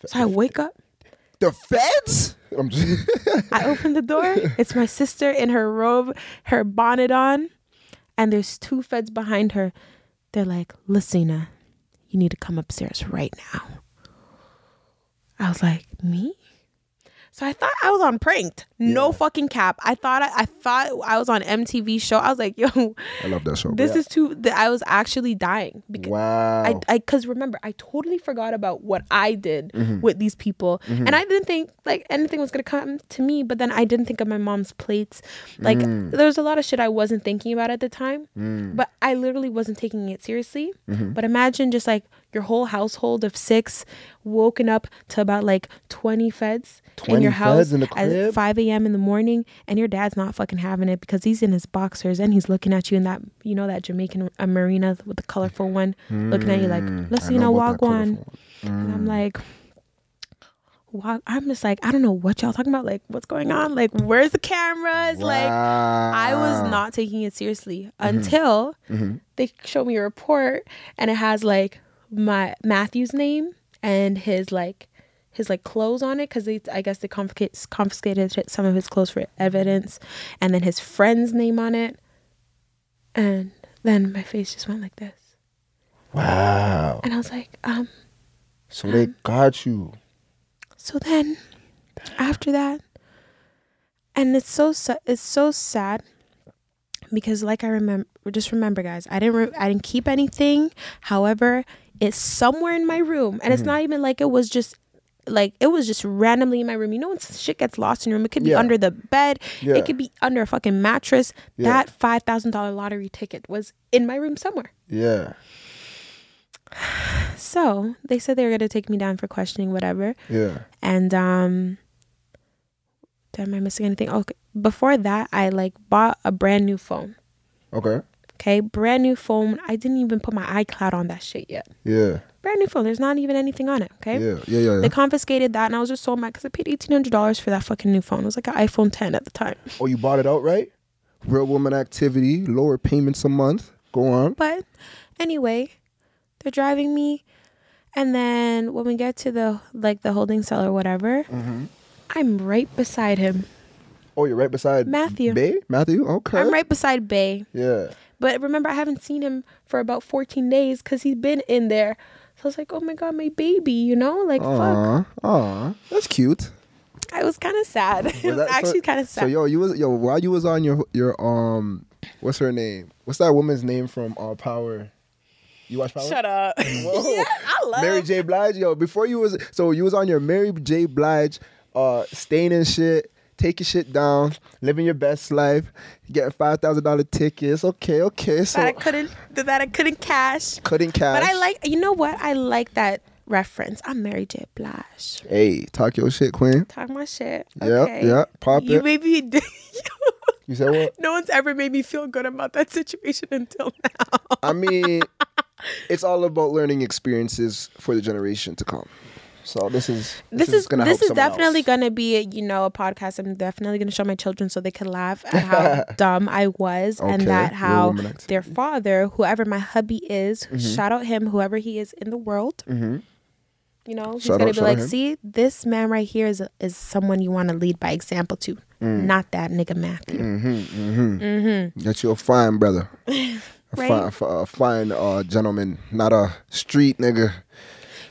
So I wake up, the feds. I open the door, it's my sister in her robe, her bonnet on, and there's two feds behind her. They're like, Sina, you need to come upstairs right now. I was like, me? So I thought I was on pranked. No fucking cap. I thought I was on MTV show. I was like, yo, I love that show. This is too. I was actually dying. Because because remember, I totally forgot about what I did with these people, and I didn't think like anything was gonna come to me. But then I didn't think of my mom's plates. Like there's a lot of shit I wasn't thinking about at the time, but I literally wasn't taking it seriously. But imagine just like your whole household of 6 woken up to about like 20 feds in your house at 5 a.m. in the morning, and your dad's not fucking having it because he's in his boxers and he's looking at you in that, you know, that Jamaican marina with the colorful one, looking at you like, let's see, wagwan. And I'm like, I'm just like, I don't know what y'all talking about. Like, what's going on? Like, where's the cameras? Wow. Like, I was not taking it seriously until they showed me a report, and it has like my Matthew's name and his clothes on it, because I guess they confiscated some of his clothes for evidence, and then his friend's name on it, and then my face just went like this. Wow. And I was like, so they got you. So then, after that, and it's so sad, because like I remember, just remember, guys, I didn't keep anything. However, it's somewhere in my room, and it's not even like it was just randomly in my room. You know when shit gets lost in your room? It could be under the bed. Yeah. It could be under a fucking mattress. Yeah. That $5,000 lottery ticket was in my room somewhere. Yeah. So they said they were going to take me down for questioning, whatever. Yeah. And am I missing anything? Okay. Before that, I bought a brand new phone. Okay, brand new phone. I didn't even put my iCloud on that shit yet. Yeah. Brand new phone. There's not even anything on it, okay? Yeah. They confiscated that, and I was just so mad because I paid $1,800 for that fucking new phone. It was like an iPhone 10 at the time. Oh, you bought it outright? Real woman activity, lower payments a month. Go on. But anyway, they're driving me, and then when we get to the holding cell or whatever, I'm right beside him. Oh, you're right beside Matthew. Matthew, okay. I'm right beside Bay. Yeah. But remember, I haven't seen him for about 14 days because he's been in there. So I was like, oh my God, my baby, you know? Like, fuck. Aw, that's cute. I was kind of sad. It was actually kind of sad. So, while you was on your what's her name? What's that woman's name from Power? You watch Power? Shut up. Whoa. Yeah, I love Mary J. Blige. Yo, before you was, so you was on your Mary J. Blige staying and shit. Take your shit down, living your best life, get a $5,000 tickets. Okay. So I couldn't cash. Couldn't cash. But I like, you know what? I like that reference. I'm Mary J. Blige. Hey, talk your shit, queen. Talk my shit. Okay. Yeah. Pop it. You made me. You said what? No one's ever made me feel good about that situation until now. I mean, it's all about learning experiences for the generation to come. So this is gonna help someone else. This is definitely gonna be a podcast. I'm definitely gonna show my children so they can laugh at how dumb I was, and that how their father, whoever my hubby is, shout out him, whoever he is in the world. You know, he's gonna be like, see, this man right here is someone you want to lead by example to, not that nigga Matthew. That you're a fine brother, a fine gentleman, not a street nigga.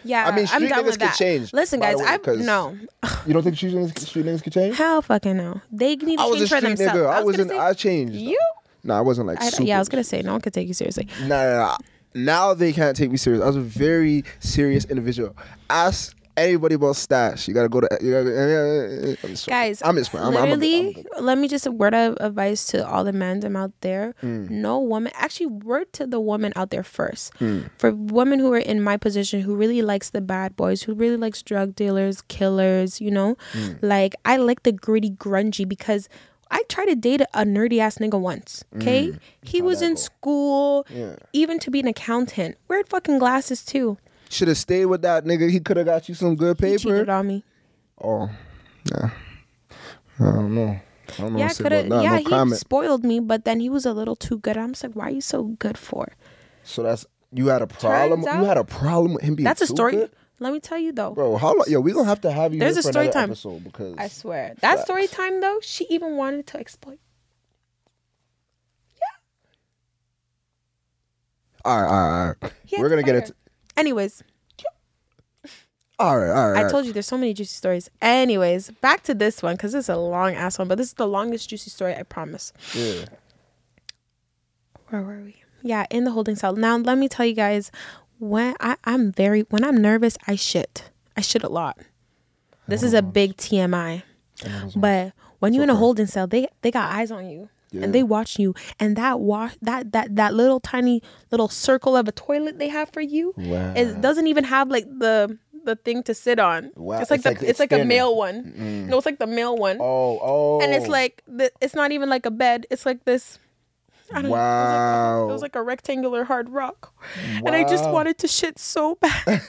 Yeah, I mean, I'm done with that. Change, listen, guys, no. You don't think street niggas could change? Hell fucking no. They need to change for themselves. I changed. You? No, I wasn't like super. Yeah, I was going to say, no one could take you seriously. No. Now they can't take me serious. I was a very serious individual. Ask anybody about stash. You got to go to... guys, I'm explaining. Let me just a word of advice to all the men out there. No woman... Actually, word to the woman out there first. For women who are in my position, who really likes the bad boys, who really likes drug dealers, killers, you know? Like, I like the gritty, grungy, because... I tried to date a nerdy ass nigga once, okay? He was in school, even to be an accountant. Weird fucking glasses, too. Should have stayed with that nigga. He could have got you some good paper. He cheated on me. Oh, yeah. I don't know. Yeah, he spoiled me, but then he was a little too good. I'm just like, why are you so good for? So that's, you had a problem? Turns out, you had a problem with him being that's a story. Good? Let me tell you though, bro. How long? Yo, we gonna have you. There's here a for story time. Episode because I swear that story time though. She even wanted to exploit. Yeah. All right. We're gonna get it. Anyways. All right. I told you there's so many juicy stories. Anyways, back to this one because this is a long ass one, but this is the longest juicy story, I promise. Yeah. Where were we? Yeah, in the holding cell. Now, let me tell you guys, when I'm nervous, I shit. I shit a lot. This is a big TMI. But when you're in a holding cell, they got eyes on you. Yeah. And they watch you, and that little tiny little circle of a toilet they have for you, wow, it doesn't even have like the thing to sit on. Wow. It's like a male one. Mm-hmm. No, it's like the male one. Oh. And it's like it's not even like a bed. It's like this. I don't wow. know. It was like a rectangular hard rock. Wow. And I just wanted to shit so bad.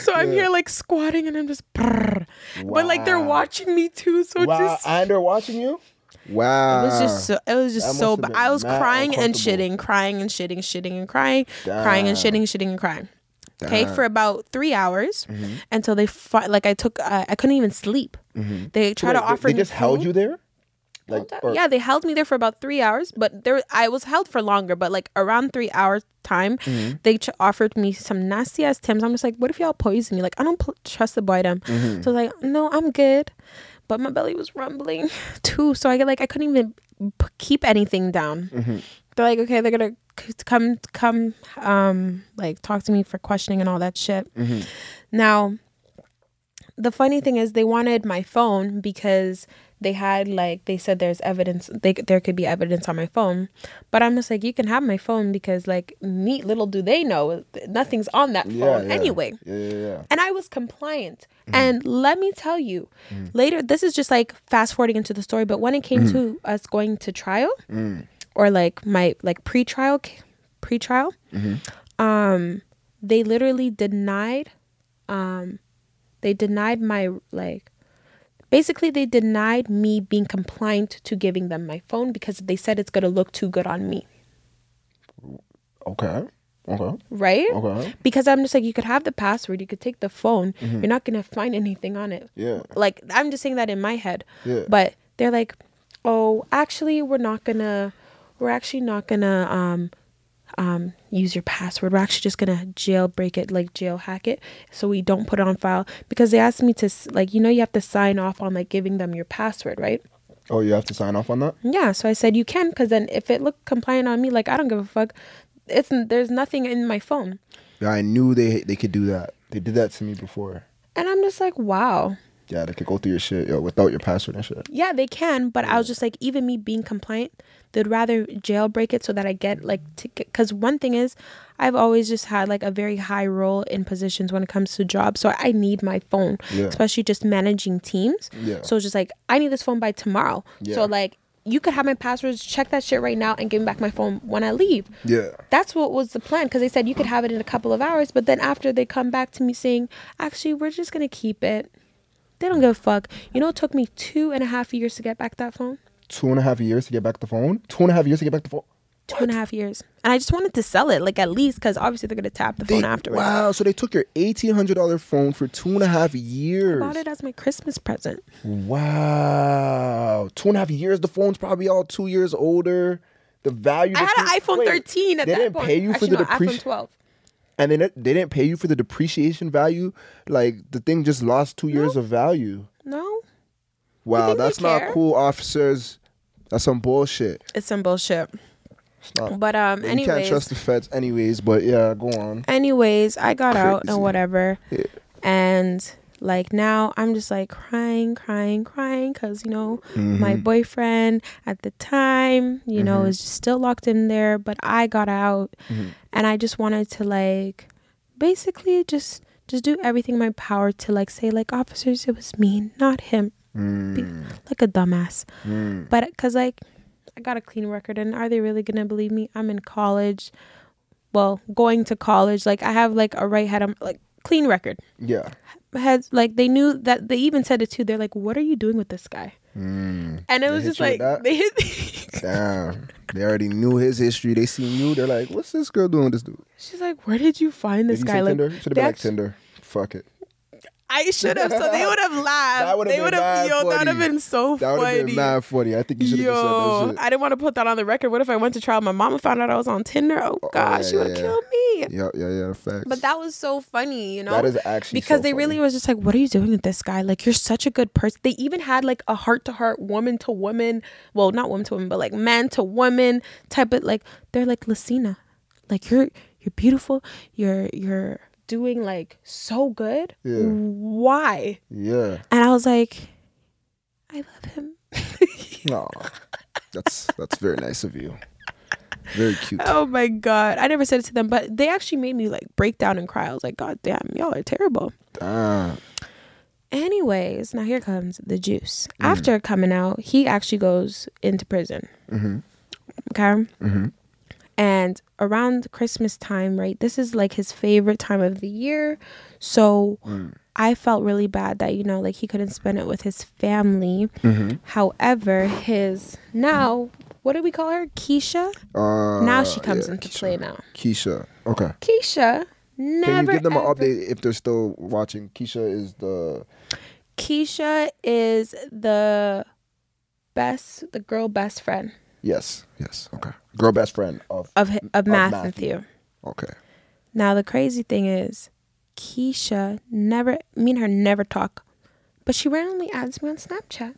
So I'm here like squatting, and I'm just. Wow. But like they're watching me too, so wow. just. And they're watching you. Wow. It was just so bad. I was crying and shitting, and crying. Damn. Crying and shitting. Damn. Okay, for about 3 hours mm-hmm. until they I couldn't even sleep. Mm-hmm. They tried to offer me. They just held you there? Like, they held me there for about 3 hours, but I was held for longer, but like around 3 hours time, mm-hmm. they offered me some nasty ass Tims. I'm just like, what if y'all poison me? Like, I don't trust the boy them. Mm-hmm. So I was like, no, I'm good. But my belly was rumbling too, so I couldn't even keep anything down. Mm-hmm. They're like, okay, they're gonna come talk to me for questioning and all that shit. Mm-hmm. Now, the funny thing is, they wanted my phone because they had they said there's evidence. There could be evidence on my phone, but I'm just like, you can have my phone because neat little do they know nothing's on that phone anyway. Yeah. And I was compliant. Mm-hmm. And let me tell you, mm-hmm. later, this is just fast forwarding into the story. But when it came mm-hmm. to us going to trial mm-hmm. or my pre-trial, mm-hmm. They literally denied. They denied my basically they denied me being compliant to giving them my phone because they said it's gonna look too good on me. Okay. Right? Okay. Because I'm just you could have the password, you could take the phone, mm-hmm. you're not gonna find anything on it. Yeah. I'm just saying that in my head. Yeah. But they're like, oh, actually we're actually not gonna use your password. We're actually just gonna jailbreak it, jail hack it, so we don't put it on file. Because they asked me to you have to sign off on giving them your password, right? Oh, you have to sign off on that? Yeah. So I said you can, because then if it looked compliant on me, I don't give a fuck. There's nothing in my phone. Yeah, I knew they could do that. They did that to me before. And I'm just like, wow. Yeah, they could go through your shit without your password and shit. Yeah, they can, but I was just even me being compliant, they'd rather jailbreak it so that I get ticket. Because one thing is, I've always just had a very high role in positions when it comes to jobs, so I need my phone, especially just managing teams. Yeah. So it's just I need this phone by tomorrow. Yeah. So you could have my passwords, check that shit right now, and give me back my phone when I leave. Yeah. That's what was the plan, because they said you could have it in a couple of hours, but then after they come back to me saying, actually, we're just going to keep it. They don't give a fuck. You know, it took me 2.5 years to get back that phone. 2.5 years to get back the phone? 2.5 years to get back the phone? What? 2.5 years. And I just wanted to sell it, at least, because obviously they're going to tap the phone afterwards. Wow, so they took your $1,800 phone for 2.5 years. I bought it as my Christmas present. Wow. 2.5 years, the phone's probably all 2 years older. The value... I had an iPhone 13 at that point. They didn't pay you for the depreciation... iPhone 12. And then they didn't pay you for the depreciation value. The thing just lost 2 years of value. No. Wow, that's not cool, officers. That's some bullshit. It's some bullshit. It's not, but anyways, you can't trust the feds, anyways. But yeah, go on. Anyways, I got out and whatever, and now I'm just crying, because mm-hmm. my boyfriend at the time, mm-hmm. know, is still locked in there, but I got out, mm-hmm. and I just wanted to basically just do everything in my power to say officers, it was me, not him, like a dumbass, but because I got a clean record, and are they really gonna believe me? I'm in college, going to college, I have a right head, I'm clean record. Yeah. Has they knew that. They even said it too. They're like, what are you doing with this guy? And it was just they hit me. Damn, they already knew his history. They seen you, they're like, what's this girl doing with this dude? She's like, where did you find this guy? Tinder? Should have been Tinder. Fuck it. I should have. So they would have laughed. They would have. Yo, that would have been so funny. That would have been mad funny. I think you should have said that shit. I didn't want to put that on the record. What if I went to trial? My mama found out I was on Tinder. Oh gosh, she would have killed me. Yeah. Facts. But that was so funny. You know, that is actually because so they really was just like, "What are you doing with this guy? Like, you're such a good person." They even had like a heart to heart, woman to woman. Well, not woman to woman, but like man to woman type of like. They're like, "Sina, like you're beautiful. You're doing like so good. Yeah. Why?" Yeah. And I was like, I love him. No, that's very nice of you. Very cute. Oh my God. I never said it to them, but they actually made me like break down and cry. I was like, God damn, y'all are terrible. Anyways, now here comes the juice. Mm-hmm. After coming out, he actually goes into prison. Mm-hmm. Okay. Mm-hmm. And around Christmas time, right, this is like his favorite time of the year. So I felt really bad that, you know, like he couldn't spend it with his family. Mm-hmm. However, his now, what do we call her? Keisha? Now she comes into Keisha. Play now. Keisha. Okay. Keisha never. Can you give them an update if they're still watching? Keisha is the girl best friend. Yes. Okay. Girl best friend of Matthew. Okay. Now the crazy thing is, Keisha never talk, but she randomly adds me on Snapchat,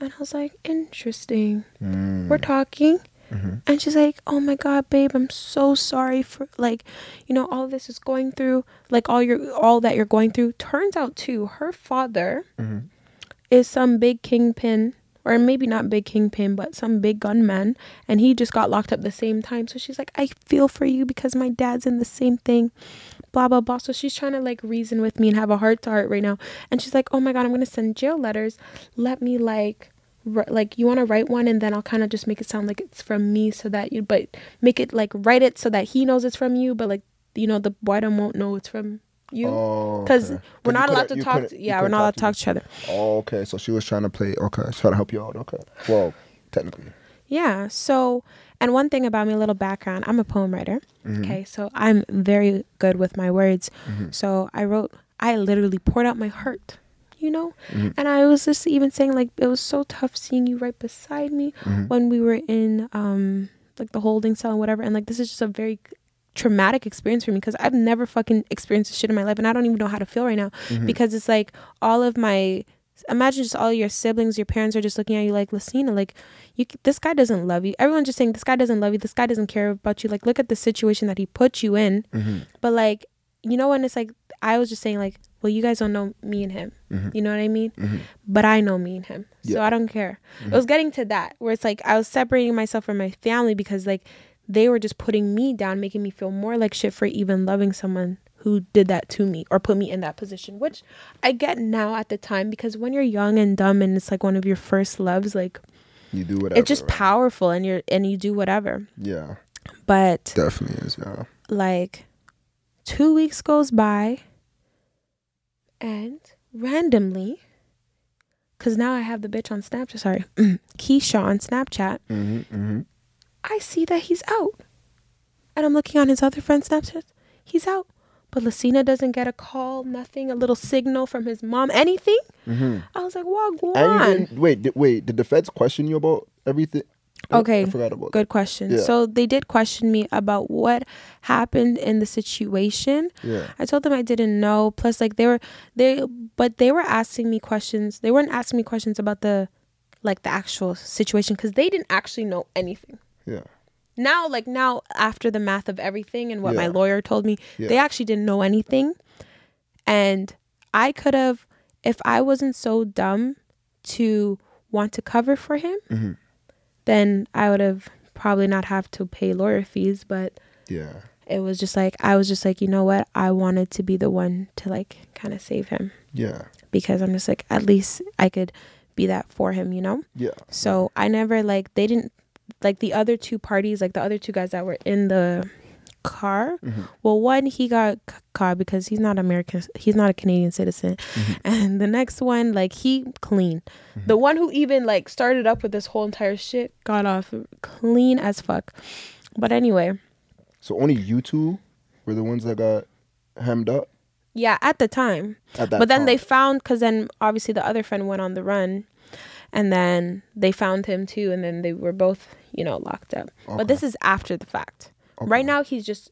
and I was like, interesting. We're talking, and she's like, oh my God, babe, I'm so sorry for like, you know, all this is going through, like all that you're going through. Turns out too, her father is some big kingpin. Or maybe not big kingpin, but some big gunman. And he just got locked up the same time. So she's like, I feel for you because my dad's in the same thing. Blah, blah, blah. So she's trying to like reason with me and have a heart to heart right now. And she's like, oh my God, I'm going to send jail letters. Let me like you want to write one and then I'll kind of just make it sound like it's from me so that you, but make it like write it so that he knows it's from you. But like, you know, the boy won't know it's from you because we're not allowed to talk. Yeah, we're not allowed to talk to each other. Oh, okay. So she was trying to play. Okay, trying to help you out. Okay. Well, technically. Yeah. So, and one thing about me, a little background. I'm a poem writer. Mm-hmm. Okay, so I'm very good with my words. Mm-hmm. So I literally poured out my heart. You know, and I was just even saying like it was so tough seeing you right beside me when we were in like the holding cell and whatever. And like this is just a very traumatic experience for me because I've never fucking experienced this shit in my life and I don't even know how to feel right now because it's like all of my imagine just all your siblings, your parents are just looking at you like, Lucina, like you, this guy doesn't love you. Everyone's just saying this guy doesn't love you, this guy doesn't care about you, like look at the situation that he put you in. But like, you know, when it's like I was just saying like, well, you guys don't know me and him, you know what I mean? But I know me and him, so I don't care. It was getting to that where it's like I was separating myself from my family because like they were just putting me down, making me feel more like shit for even loving someone who did that to me or put me in that position, which I get now at the time because when you're young and dumb and it's like one of your first loves, like you do whatever. It's just right? Powerful and you do whatever. Yeah. But definitely is, yeah. Like 2 weeks goes by and randomly, because now I have the bitch on Snapchat, sorry, Keisha on Snapchat. I see that he's out. And I'm looking on his other friend's Snapchat. He's out. But Lucina doesn't get a call, nothing, a little signal from his mom, anything. I was like, wagwan. Wait, did the feds question you about everything? Okay, I forgot about good question. Yeah. So they did question me about what happened in the situation. Yeah. I told them I didn't know. Plus, like, they were asking me questions. They weren't asking me questions about the actual situation because they didn't actually know anything. Yeah. Now, after the math of everything and what my lawyer told me, they actually didn't know anything. And I could have, if I wasn't so dumb to want to cover for him, then I would have probably not have to pay lawyer fees. But yeah, it was just like, I was just like, you know what? I wanted to be the one to like kind of save him. Yeah. Because I'm just like, at least I could be that for him, you know? Yeah. So I never like, they didn't. Like the other two parties, like the other two guys that were in the car. Well, one, he got caught because he's not American. He's not a Canadian citizen. And the next one, like he clean. The one who even like started up with this whole entire shit got off clean as fuck. But anyway. So only you two were the ones that got hemmed up? Yeah, at the time. But then they found, because then obviously the other friend went on the run, and then they found him too, and then they were both, you know, locked up. Okay. But this is after the fact. Okay. Right now, he's just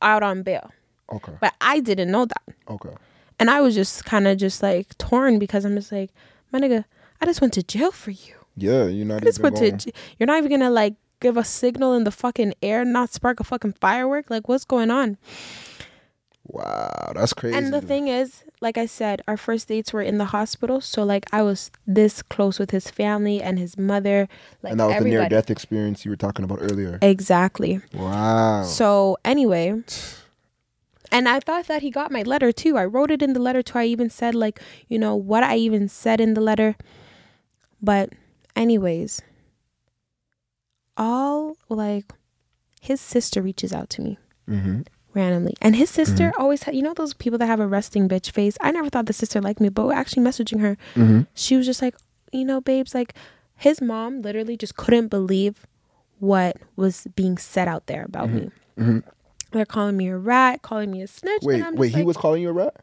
out on bail. Okay. But I didn't know that. Okay. And I was just kind of just like torn, because I'm just like, my nigga, I just went to jail for you. Yeah, you're not even going. You're not even gonna like give a signal in the fucking air, not spark a fucking firework. Like, what's going on? Wow, that's crazy. And the thing is, like I said, our first dates were in the hospital, so like I was this close with his family and his mother, like, and that was everybody. The near-death experience you were talking about earlier. Exactly. Wow. So anyway, and I thought that he got my letter too. I wrote it in the letter too. I even said, like, you know what I even said in the letter. But anyways, all like his sister reaches out to me. Mm-hmm. Randomly. And his sister always had, you know, those people that have a resting bitch face. I never thought the sister liked me, but we're actually messaging her. Mm-hmm. She was just like, you know, babes, like his mom literally just couldn't believe what was being said out there about me. Mm-hmm. They're calling me a rat, calling me a snitch. Wait, and I'm just wait, like, he was calling you a rat?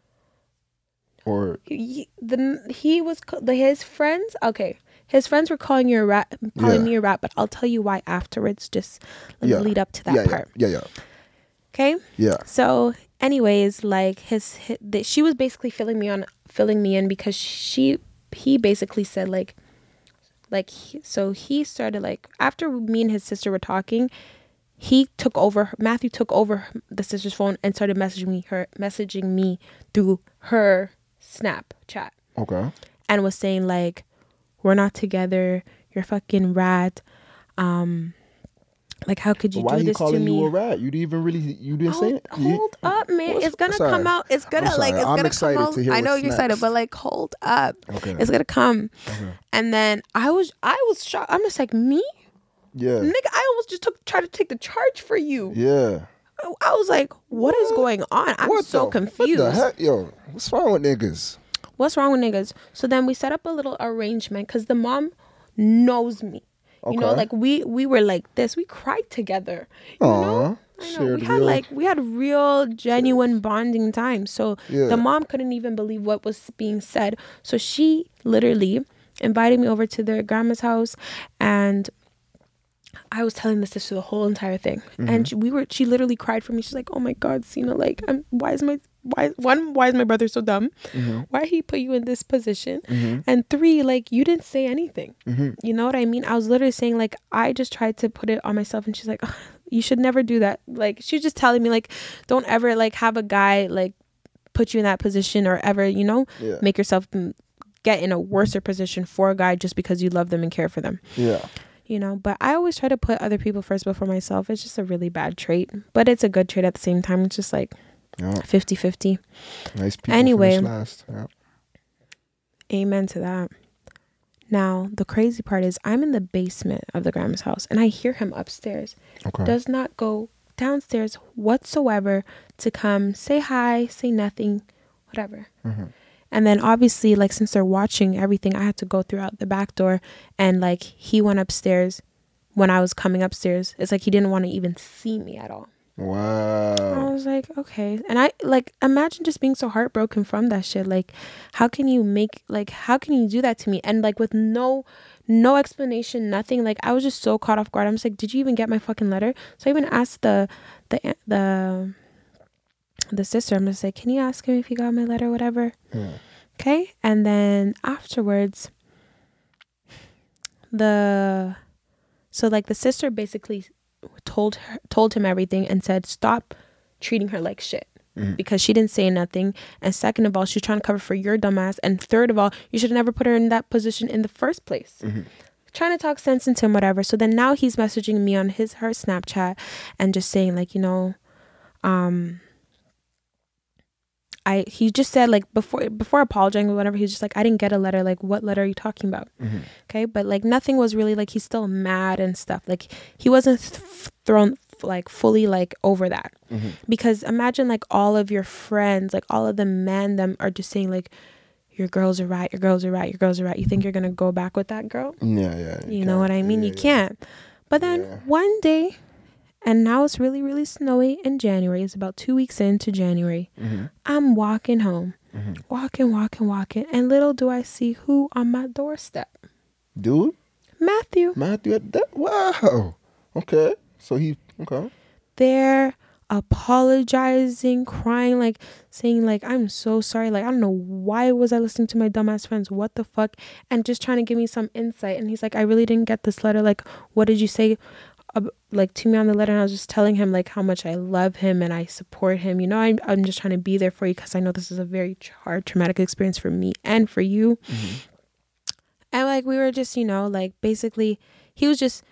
Or his friends. Okay. His friends were calling you a rat, calling me a rat, but I'll tell you why afterwards. Just like, lead up to that part. Yeah. Okay. Yeah. So, anyways, like she was basically filling me in because he basically said he started, like, after me and his sister were talking, Matthew took over the sister's phone and started messaging me through her Snapchat. Okay. And was saying, like, we're not together. You're fucking rat. Like, how could you do this to me? Why are you calling you a rat? You didn't even really, you didn't say it. Hold up, man. It's going to come out. It's going to, like, it's going to come out. I know you're excited, but, like, hold up. Okay. It's going to come. Okay. And then I was shocked. I'm just like, me? Yeah. Nigga, I almost just tried to take the charge for you. Yeah. I was like, what is going on? I'm so confused. What the heck, yo? What's wrong with niggas? So then we set up a little arrangement because the mom knows me. You know, like we were like this. We cried together. You know? I know. We had real genuine bonding time. So the mom couldn't even believe what was being said. So she literally invited me over to their grandma's house, and I was telling the sister the whole entire thing. Mm-hmm. And she literally cried for me. She's like, "Oh my God, Sina, like, why is my brother so dumb? Mm-hmm. Why he put you in this position? Mm-hmm. And three, like, you didn't say anything." Mm-hmm. You know what I mean? I was literally saying, like, I just tried to put it on myself. And she's like, "Oh, you should never do that." Like, she's just telling me, like, don't ever, like, have a guy, like, put you in that position or ever, you know, make yourself get in a worser position for a guy just because you love them and care for them. Yeah. You know, but I always try to put other people first before myself. It's just a really bad trait, but it's a good trait at the same time. It's just like... 50-50. Nice people. Anyway, last. Yeah. Amen to that. Now, the crazy part is I'm in the basement of the grandma's house and I hear him upstairs. Okay. Does not go downstairs whatsoever to come say hi, say nothing, whatever. Mm-hmm. And then obviously, like, since they're watching everything, I had to go throughout the back door, and like he went upstairs when I was coming upstairs. It's like he didn't want to even see me at all. Wow. I was like, okay. And I, like, imagine just being so heartbroken from that shit. Like, how can you do that to me? And like with no explanation, nothing. Like, I was just so caught off guard. I'm just like, did you even get my fucking letter? So I even asked the sister. I'm just like, can you ask him if he got my letter, whatever? Yeah. Okay. And then afterwards, the sister basically told him everything and said, stop treating her like shit, because she didn't say nothing, and second of all, she's trying to cover for your dumbass, and third of all, you should have never put her in that position in the first place. Mm-hmm. Trying to talk sense into him, whatever. So then now he's messaging me on her Snapchat and just saying, like, you know, he just said, like, before apologizing or whatever, he's just like, I didn't get a letter. Like, what letter are you talking about? Mm-hmm. Okay. But like nothing was really, like, he's still mad and stuff. Like, he wasn't thrown, like, fully, like, over that. Mm-hmm. Because imagine, like, all of your friends, like, all of the men them are just saying, like, your girl's a rat, your girl's a rat, your girl's a rat. You think you're going to go back with that girl? Yeah. You know what I mean? Yeah, you can't. But then one day, And now it's really, really snowy in January. It's about 2 weeks into January. Mm-hmm. I'm walking home. Mm-hmm. Walking. And little do I see who on my doorstep. Dude? Matthew. Wow. Okay. So he, okay. They're apologizing, crying, like saying like, I'm so sorry. Like, I don't know why was I listening to my dumbass friends? What the fuck? And just trying to give me some insight. And he's like, I really didn't get this letter. Like, what did you say? Like to me on the letter. And I was just telling him like how much I love him and I support him. You know, I'm just trying to be there for you because I know this is a very hard, traumatic experience for me and for you. Mm-hmm. And like we were just, you know, like basically he was just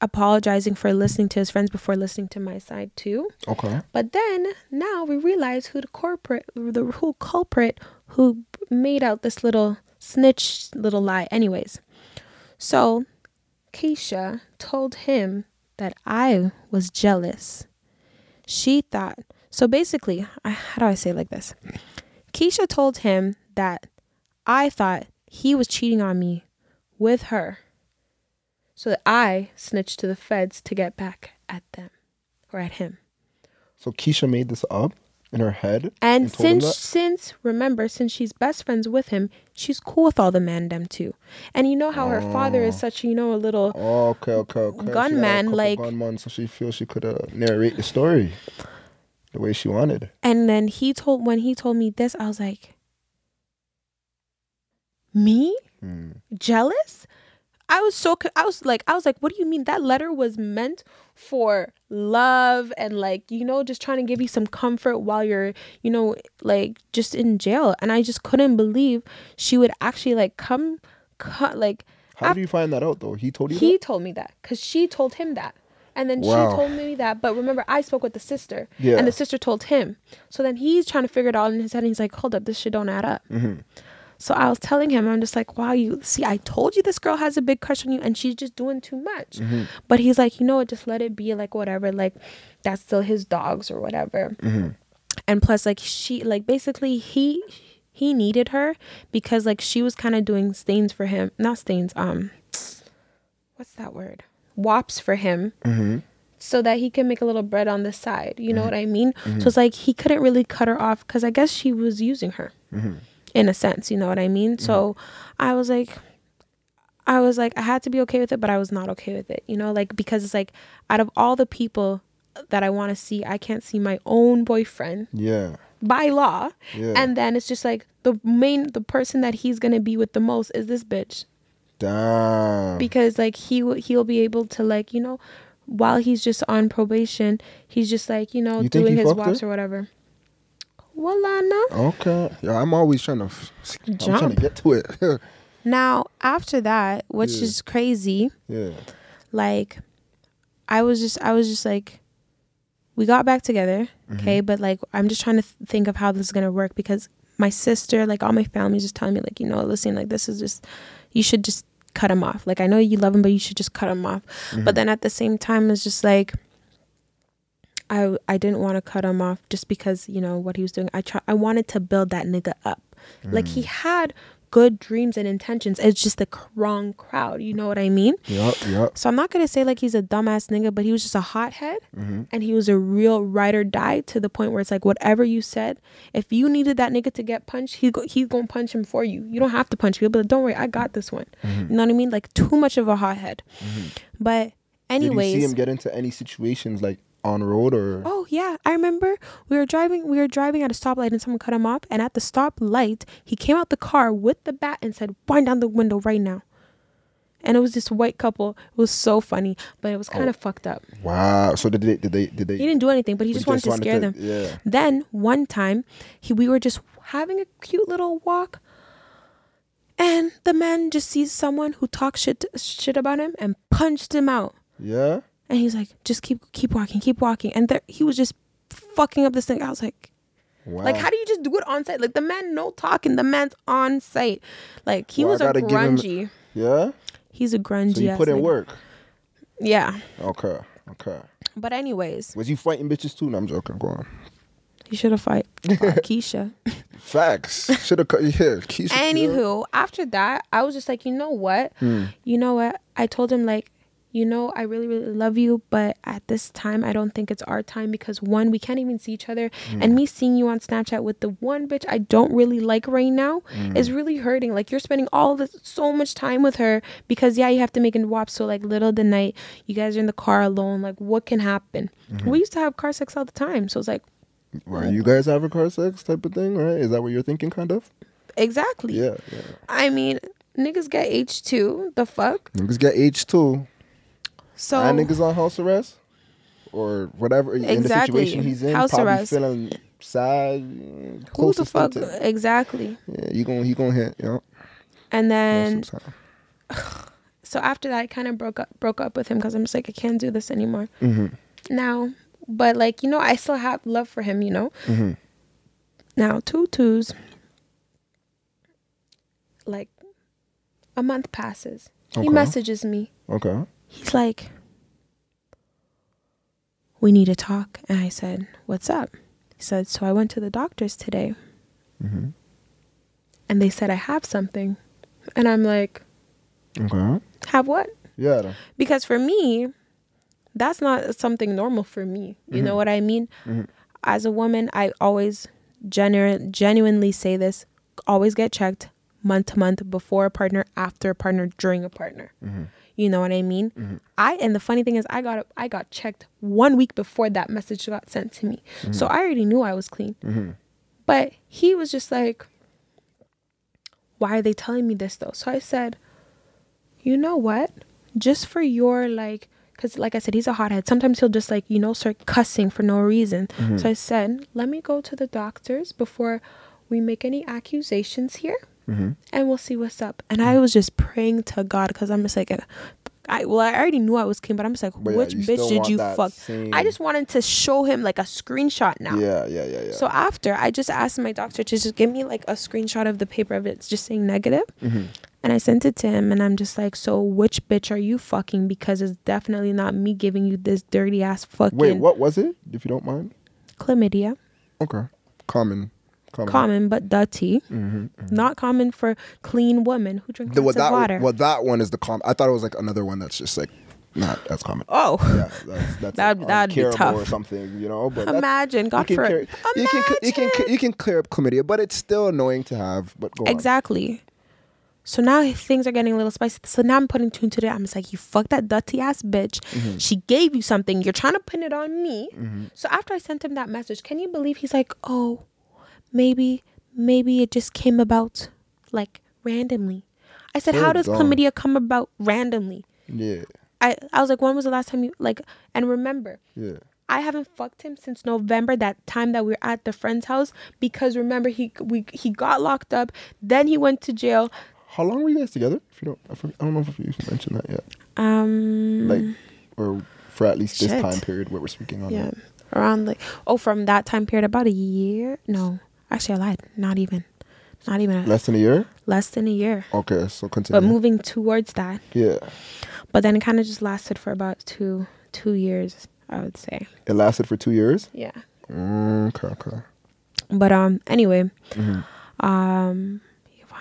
apologizing for listening to his friends before listening to my side too. Okay. But then now we realize who the culprit who made out this little snitch little lie. Anyways, so Keisha told him that I was jealous. She thought so. Basically, how do I say it like this? Keisha told him that I thought he was cheating on me with her, so that I snitched to the feds to get back at them or at him. So Keisha made this up in her head, and since she's best friends with him, she's cool with all the mandem too. And you know how her father is such, you know, a little okay. gunman, like gunman, so she feels she could narrate the story the way she wanted. And then when he told me this, I was like, me? Jealous? I was like, what do you mean? That letter was meant for love and like, you know, just trying to give you some comfort while you're, you know, like just in jail. And I just couldn't believe she would actually like come like. How did you find that out though? He told you? He told me that because she told him that. And then She told me that. But remember, I spoke with the sister and the sister told him. So then he's trying to figure it out in his head. And he's like, hold up, this shit don't add up. Mm-hmm. So I was telling him, I'm just like, wow, you see, I told you this girl has a big crush on you and she's just doing too much. Mm-hmm. But he's like, you know what, just let it be, like, whatever, like, that's still his dogs or whatever. Mm-hmm. And plus, like, she, like, basically, he needed her because, like, she was kind of doing stains for him. Not stains, what's that word? Wops for him. Mm-hmm. So that he can make a little bread on the side. You know what I mean? Mm-hmm. So it's like, he couldn't really cut her off because I guess she was using her. Mm-hmm. In a sense, you know what I mean? Mm-hmm. So I was like, I had to be okay with it, but I was not okay with it, you know, like, because it's like, out of all the people that I want to see, I can't see my own boyfriend. Yeah. By law. Yeah. And then it's just like the person that he's going to be with the most is this bitch. Damn. Because like he'll be able to, like, you know, while he's just on probation, he's just like, you know, doing his wops or whatever. Well, okay. Yeah, I'm always trying to get to it. Now, after that, which is crazy. Yeah. Like, I was just like, we got back together, okay? Mm-hmm. But like, I'm just trying to think of how this is gonna work because my sister, like all my family, is just telling me like, you know, listen, like this is just, you should just cut him off. Like, I know you love him, but you should just cut him off. Mm-hmm. But then at the same time, it's just like, I didn't want to cut him off just because, you know, what he was doing. I wanted to build that nigga up. Like, he had good dreams and intentions. It's just the wrong crowd. You know what I mean? Yep. So I'm not going to say, like, he's a dumbass nigga, but he was just a hothead. Mm-hmm. And he was a real ride or die to the point where it's like, whatever you said, if you needed that nigga to get punched, he's going to punch him for you. You don't have to punch me, but don't worry, I got this one. Mm-hmm. You know what I mean? Like, too much of a hothead. Mm-hmm. But anyways. Did you see him get into any situations, like, on road or? Oh yeah, I remember we were driving at a stoplight and someone cut him off, and at the stoplight he came out the car with the bat and said, "Wind down the window right now." And it was this white couple. It was so funny, but it was kind of fucked up. Wow. So did they? He didn't do anything, but he just wanted to scare them. Yeah. Then one time we were just having a cute little walk, and the man just sees someone who talks shit about him and punched him out. Yeah. And he's like, just keep walking. And he was just fucking up this thing. I was like, wow. Like, how do you just do it on site? Like, the man no talking. The man's on site. Like, he was a grungy. Yeah? He's a grungy. So you put in work? Yeah. Okay. But anyways. Was you fighting bitches too? No, I'm joking. Go on. You should have fought Keisha. Facts. Should have cut your hair. Keisha. Anywho, after that, I was just like, you know what? I told him, like, you know, I really, really love you, but at this time, I don't think it's our time because, one, we can't even see each other. Mm. And me seeing you on Snapchat with the one bitch I don't really like right now is really hurting. Like, you're spending all this so much time with her because, yeah, you have to make it WAP. So, like, little of the night, you guys are in the car alone. Like, what can happen? Mm-hmm. We used to have car sex all the time. So, it's like. Well, you guys have a car sex type of thing, right? Is that what you're thinking, kind of? Exactly. Yeah. Yeah. I mean, niggas get H2. The fuck? Niggas get H2. So and niggas on house arrest or whatever in the situation he's in, house probably arrest. Feeling sad. Who the fuck? To, exactly. Yeah, he gonna hit. You know? And then, so after that, I kind of broke up with him because I'm just like, I can't do this anymore. Mm-hmm. Now, but like, you know, I still have love for him. You know. Mm-hmm. Now, like a month passes. Okay. He messages me. Okay. He's like, we need to talk. And I said, what's up? He said, so I went to the doctors today. Mm-hmm. And they said, I have something. And I'm like, okay. Have what? Yeah. Because for me, that's not something normal for me. You know what I mean? Mm-hmm. As a woman, I always genuinely say this, always get checked month to month, before a partner, after a partner, during a partner. Mm-hmm. You know what I mean? Mm-hmm. And the funny thing is, I got checked 1 week before that message got sent to me. Mm-hmm. So I already knew I was clean. Mm-hmm. But he was just like, why are they telling me this though? So I said, you know what? Just for your like, because like I said, he's a hothead. Sometimes he'll just like, you know, start cussing for no reason. Mm-hmm. So I said, let me go to the doctors before we make any accusations here. Mm-hmm. And we'll see what's up. And I was just praying to God because I'm just like, I already knew I was clean, but I'm just like, which bitch did you fuck? I just wanted to show him like a screenshot now. Yeah. So after, I just asked my doctor to just give me like a screenshot of the paper of it's just saying negative. Mm-hmm. And I sent it to him and I'm just like, so which bitch are you fucking? Because it's definitely not me giving you this dirty ass fucking. Wait, what was it? If you don't mind. Chlamydia. Okay. Common, but dirty. Mm-hmm. Not common for clean women who drink lots of water. Well, that one is the common. I thought it was like another one that's just like not as common. Oh, yeah, that's that'd be tough or something, you know. But imagine, God forbid. You can clear up chlamydia, but it's still annoying to have. But go exactly. On. So now things are getting a little spicy. So now I'm putting two into that. I'm just like, you fucked that dirty ass bitch. Mm-hmm. She gave you something. You're trying to pin it on me. Mm-hmm. So after I sent him that message, can you believe he's like, oh. Maybe it just came about like randomly. I said, how does chlamydia come about randomly? Yeah. I was like, when was the last time you like, and remember, yeah, I haven't fucked him since November, that time that we were at the friend's house, because remember he got locked up, then he went to jail. How long were you guys together? If you don't, I don't know if you mentioned that yet. Like, or for at least this time period where we're speaking on. Yeah, that. Around like from that time period, about a year. No. Actually, I lied. Not even. Less than a year? Less than a year. Okay, so continue. But moving towards that. Yeah. But then it kind of just lasted for about two years, I would say. It lasted for 2 years? Yeah. Okay. But anyway, wow,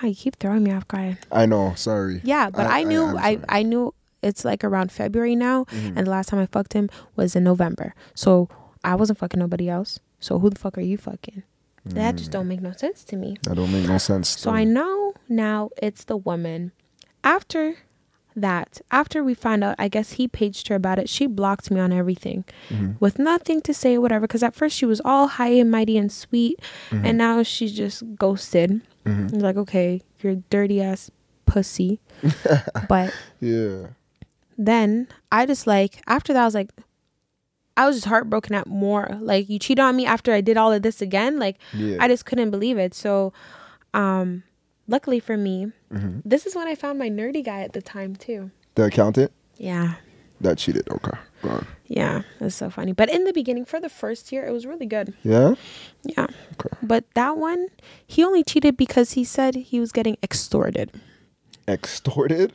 you keep throwing me off guard. I know. Sorry. Yeah, but I knew it's like around February now, and the last time I fucked him was in November. So I wasn't fucking nobody else. So who the fuck are you fucking? That just don't make no sense to me. That don't make no sense. So I know now it's the woman. After that, after we found out, I guess he paged her about it. She blocked me on everything with nothing to say, whatever. Because at first she was all high and mighty and sweet. And now she just ghosted. Mm-hmm. Like, okay, you're dirty ass pussy. But yeah. Then I just like, after that, I was just heartbroken at more. Like, you cheated on me after I did all of this again. Like, yeah. I just couldn't believe it. So, luckily for me, this is when I found my nerdy guy at the time, too. The accountant? Yeah. That cheated. Okay. Go on. Yeah. That's so funny. But in the beginning, for the first year, it was really good. Yeah? Yeah. Okay. But that one, he only cheated because he said he was getting extorted. Extorted?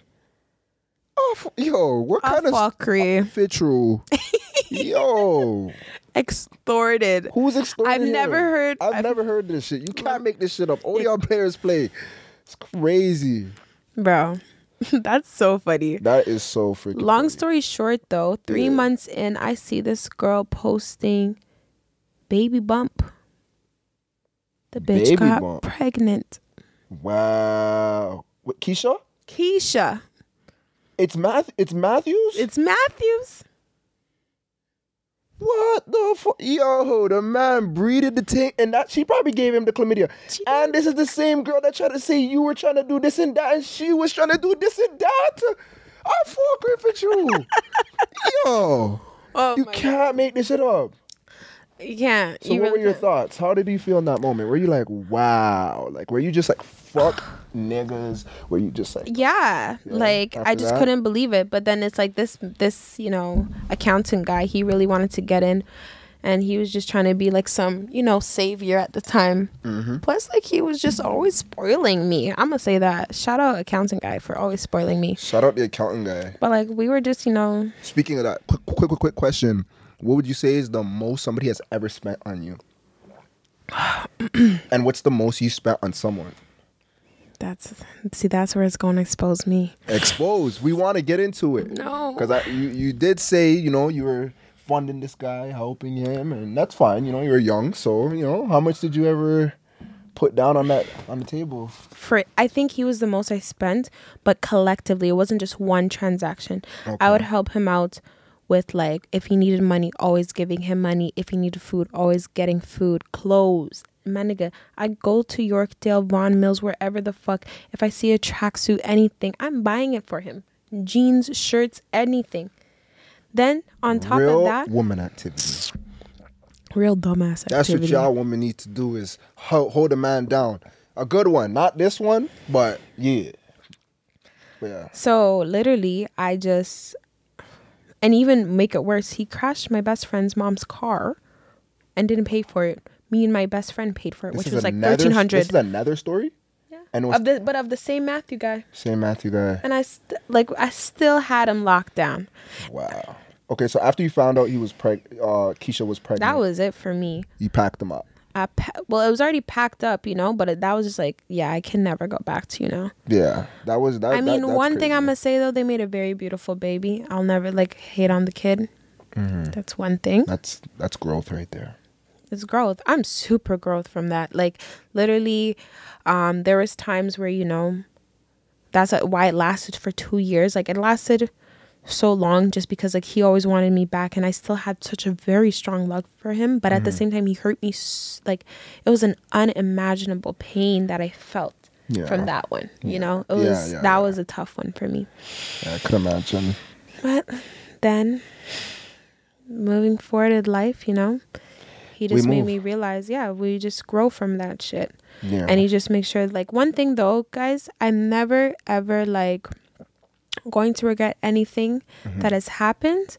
Oh, yo, what kind of fuckery? Fitru. Yo, extorted. Who's extorted? I've never heard this shit. You can't make this shit up. All y'all players play. It's crazy, bro. That's so funny. That is so freaking Long story short, though, 3 months in, I see this girl posting baby bump. The bitch baby got bump. Pregnant. Wow. What, Keisha? Keisha. It's Matthews? It's Matthews. What the fuck? Yo, the man breeded the thing, and that she probably gave him the chlamydia. And this is the same girl that tried to say you were trying to do this and that, and she was trying to do this and that. I fuck with you. Yo. Oh, you can't make this shit up. You can't. So what were your thoughts? How did you feel in that moment? Were you like, wow? Like, were you just like, fuck niggas? Were you just like... Yeah like, I just couldn't believe it. But then it's like this, you know, accountant guy, he really wanted to get in. And he was just trying to be like some, you know, savior at the time. Mm-hmm. Plus, like, he was just always spoiling me. I'm going to say that. Shout out accountant guy for always spoiling me. Shout out the accountant guy. But, like, we were just, you know... Speaking of that, quick question. What would you say is the most somebody has ever spent on you? And what's the most you spent on someone? That's where it's going to expose me. Expose. We want to get into it. No. Because you did say, you know, you were funding this guy, helping him, and that's fine. You know, you were young, so, you know, how much did you ever put down on the table? I think he was the most I spent, but collectively, it wasn't just one transaction. Okay. I would help him out with, like, if he needed money, always giving him money. If he needed food, always getting food, clothes. My nigga, I go to Yorkdale, Vaughn Mills, wherever the fuck. If I see a tracksuit, anything, I'm buying it for him. Jeans, shirts, anything. Then on top of that, real woman activity. Real dumbass activity. That's what y'all women need to do, is hold a man down. A good one, not this one, but yeah. So literally, I just, and even make it worse, he crashed my best friend's mom's car and didn't pay for it. Me and my best friend paid for it, which was like $1,300. This is another story? Yeah. And of the same Matthew guy. Same Matthew guy. And I still had him locked down. Wow. Okay, so after you found out he was Keisha was pregnant. That was it for me. You packed him up. Well, it was already packed up, you know, but that was just like, yeah, I can never go back to you now. Yeah, that was that. I mean, one thing I'm going to say, though, they made a very beautiful baby. I'll never, like, hate on the kid. Mm-hmm. That's one thing. That's growth right there. It's growth. I'm super growth from that. Like, literally, there was times where, you know, that's why it lasted for 2 years. Like, it lasted so long just because, like, he always wanted me back, and I still had such a very strong love for him. But at the same time, he hurt me. Like, it was an unimaginable pain that I felt from that one. Yeah. You know, it was that was a tough one for me. Yeah, I could imagine. But then, moving forward in life, you know, he just made me realize, we just grow from that shit. Yeah. And he just makes sure, like, one thing, though, guys, I'm never, ever, like, going to regret anything that has happened,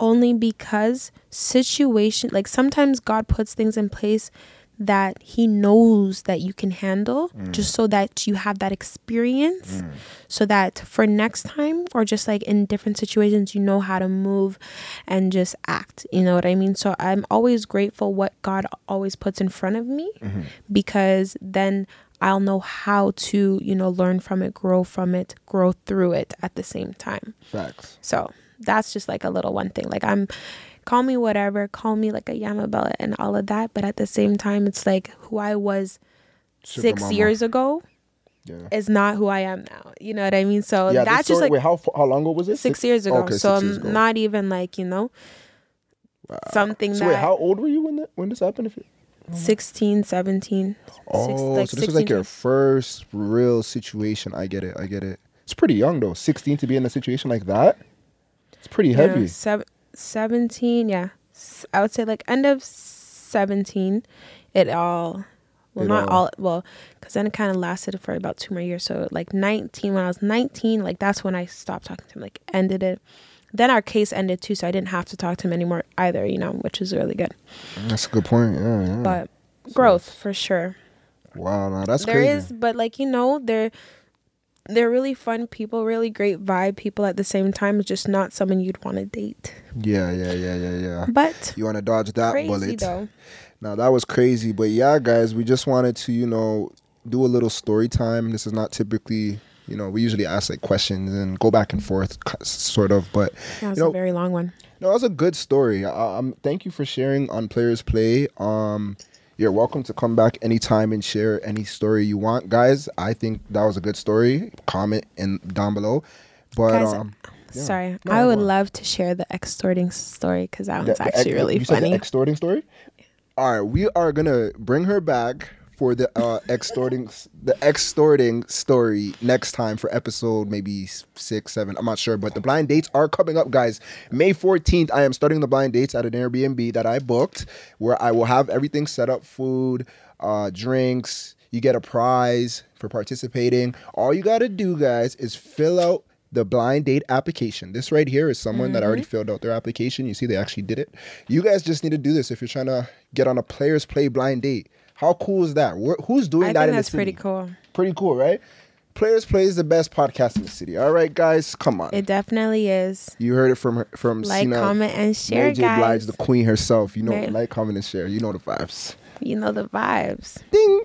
only because situation, like, sometimes God puts things in place that he knows that you can handle, just so that you have that experience, so that for next time, or just like in different situations, you know how to move and just act, you know what I mean? So I'm always grateful what God always puts in front of me, because then I'll know how to, you know, learn from it, grow through it at the same time. Facts. So that's just like a little one thing. Like, call me whatever, call me like a Yamabella and all of that, but at the same time, it's like who I was six years ago is not who I am now. You know what I mean? So that's just like... Wait, how long ago was it? 6 years ago. Okay, so I'm not even like, you know, something so that... So wait, how old were you when this happened? 16, 17. Oh, so this was like your first real situation. I get it. It's pretty young though, 16 to be in a situation like that. It's pretty heavy. Yeah, 17, yeah. I would say like end of 17, because then it kind of lasted for about 2 more years. So like 19, when I was 19, like that's when I stopped talking to him, like ended it. Then our case ended too, so I didn't have to talk to him anymore either, you know, which is really good. That's a good point, yeah. But growth for sure. Wow, no, that's crazy. There is, but like, you know, they're really fun people, really great vibe people at the same time. It's just not someone you'd want to date. Yeah. But you want to dodge that bullet. Though. Now, that was crazy. But yeah, guys, we just wanted to, you know, do a little story time. This is not typically You know, we usually ask like questions and go back and forth, sort of. But yeah, it's a very long one. No, it was a good story. Thank you for sharing on Players Play. You're welcome to come back anytime and share any story you want, guys. I think that was a good story. Comment in down below. But guys, yeah. Sorry, no, I would love to share the extorting story because that one's actually really funny. You said the extorting story? Yeah. All right, we are gonna bring her back for the extorting story next time for episode maybe 6, 7. I'm not sure, but the blind dates are coming up, guys. May 14th, I am starting the blind dates at an Airbnb that I booked, where I will have everything set up: food, drinks. You get a prize for participating. All you gotta do, guys, is fill out the blind date application. This right here is someone that already filled out their application. You see, they actually did it. You guys just need to do this if you're trying to get on a Players Play blind date. How cool is that? Who's doing that in the city? I think that's pretty cool. Pretty cool, right? Players Play is the best podcast in the city. All right, guys, come on. It definitely is. You heard it from Sina. Like, comment, and share, guys. Mary J. Blige, the queen herself. You know, like, comment, and share. You know the vibes. Ding.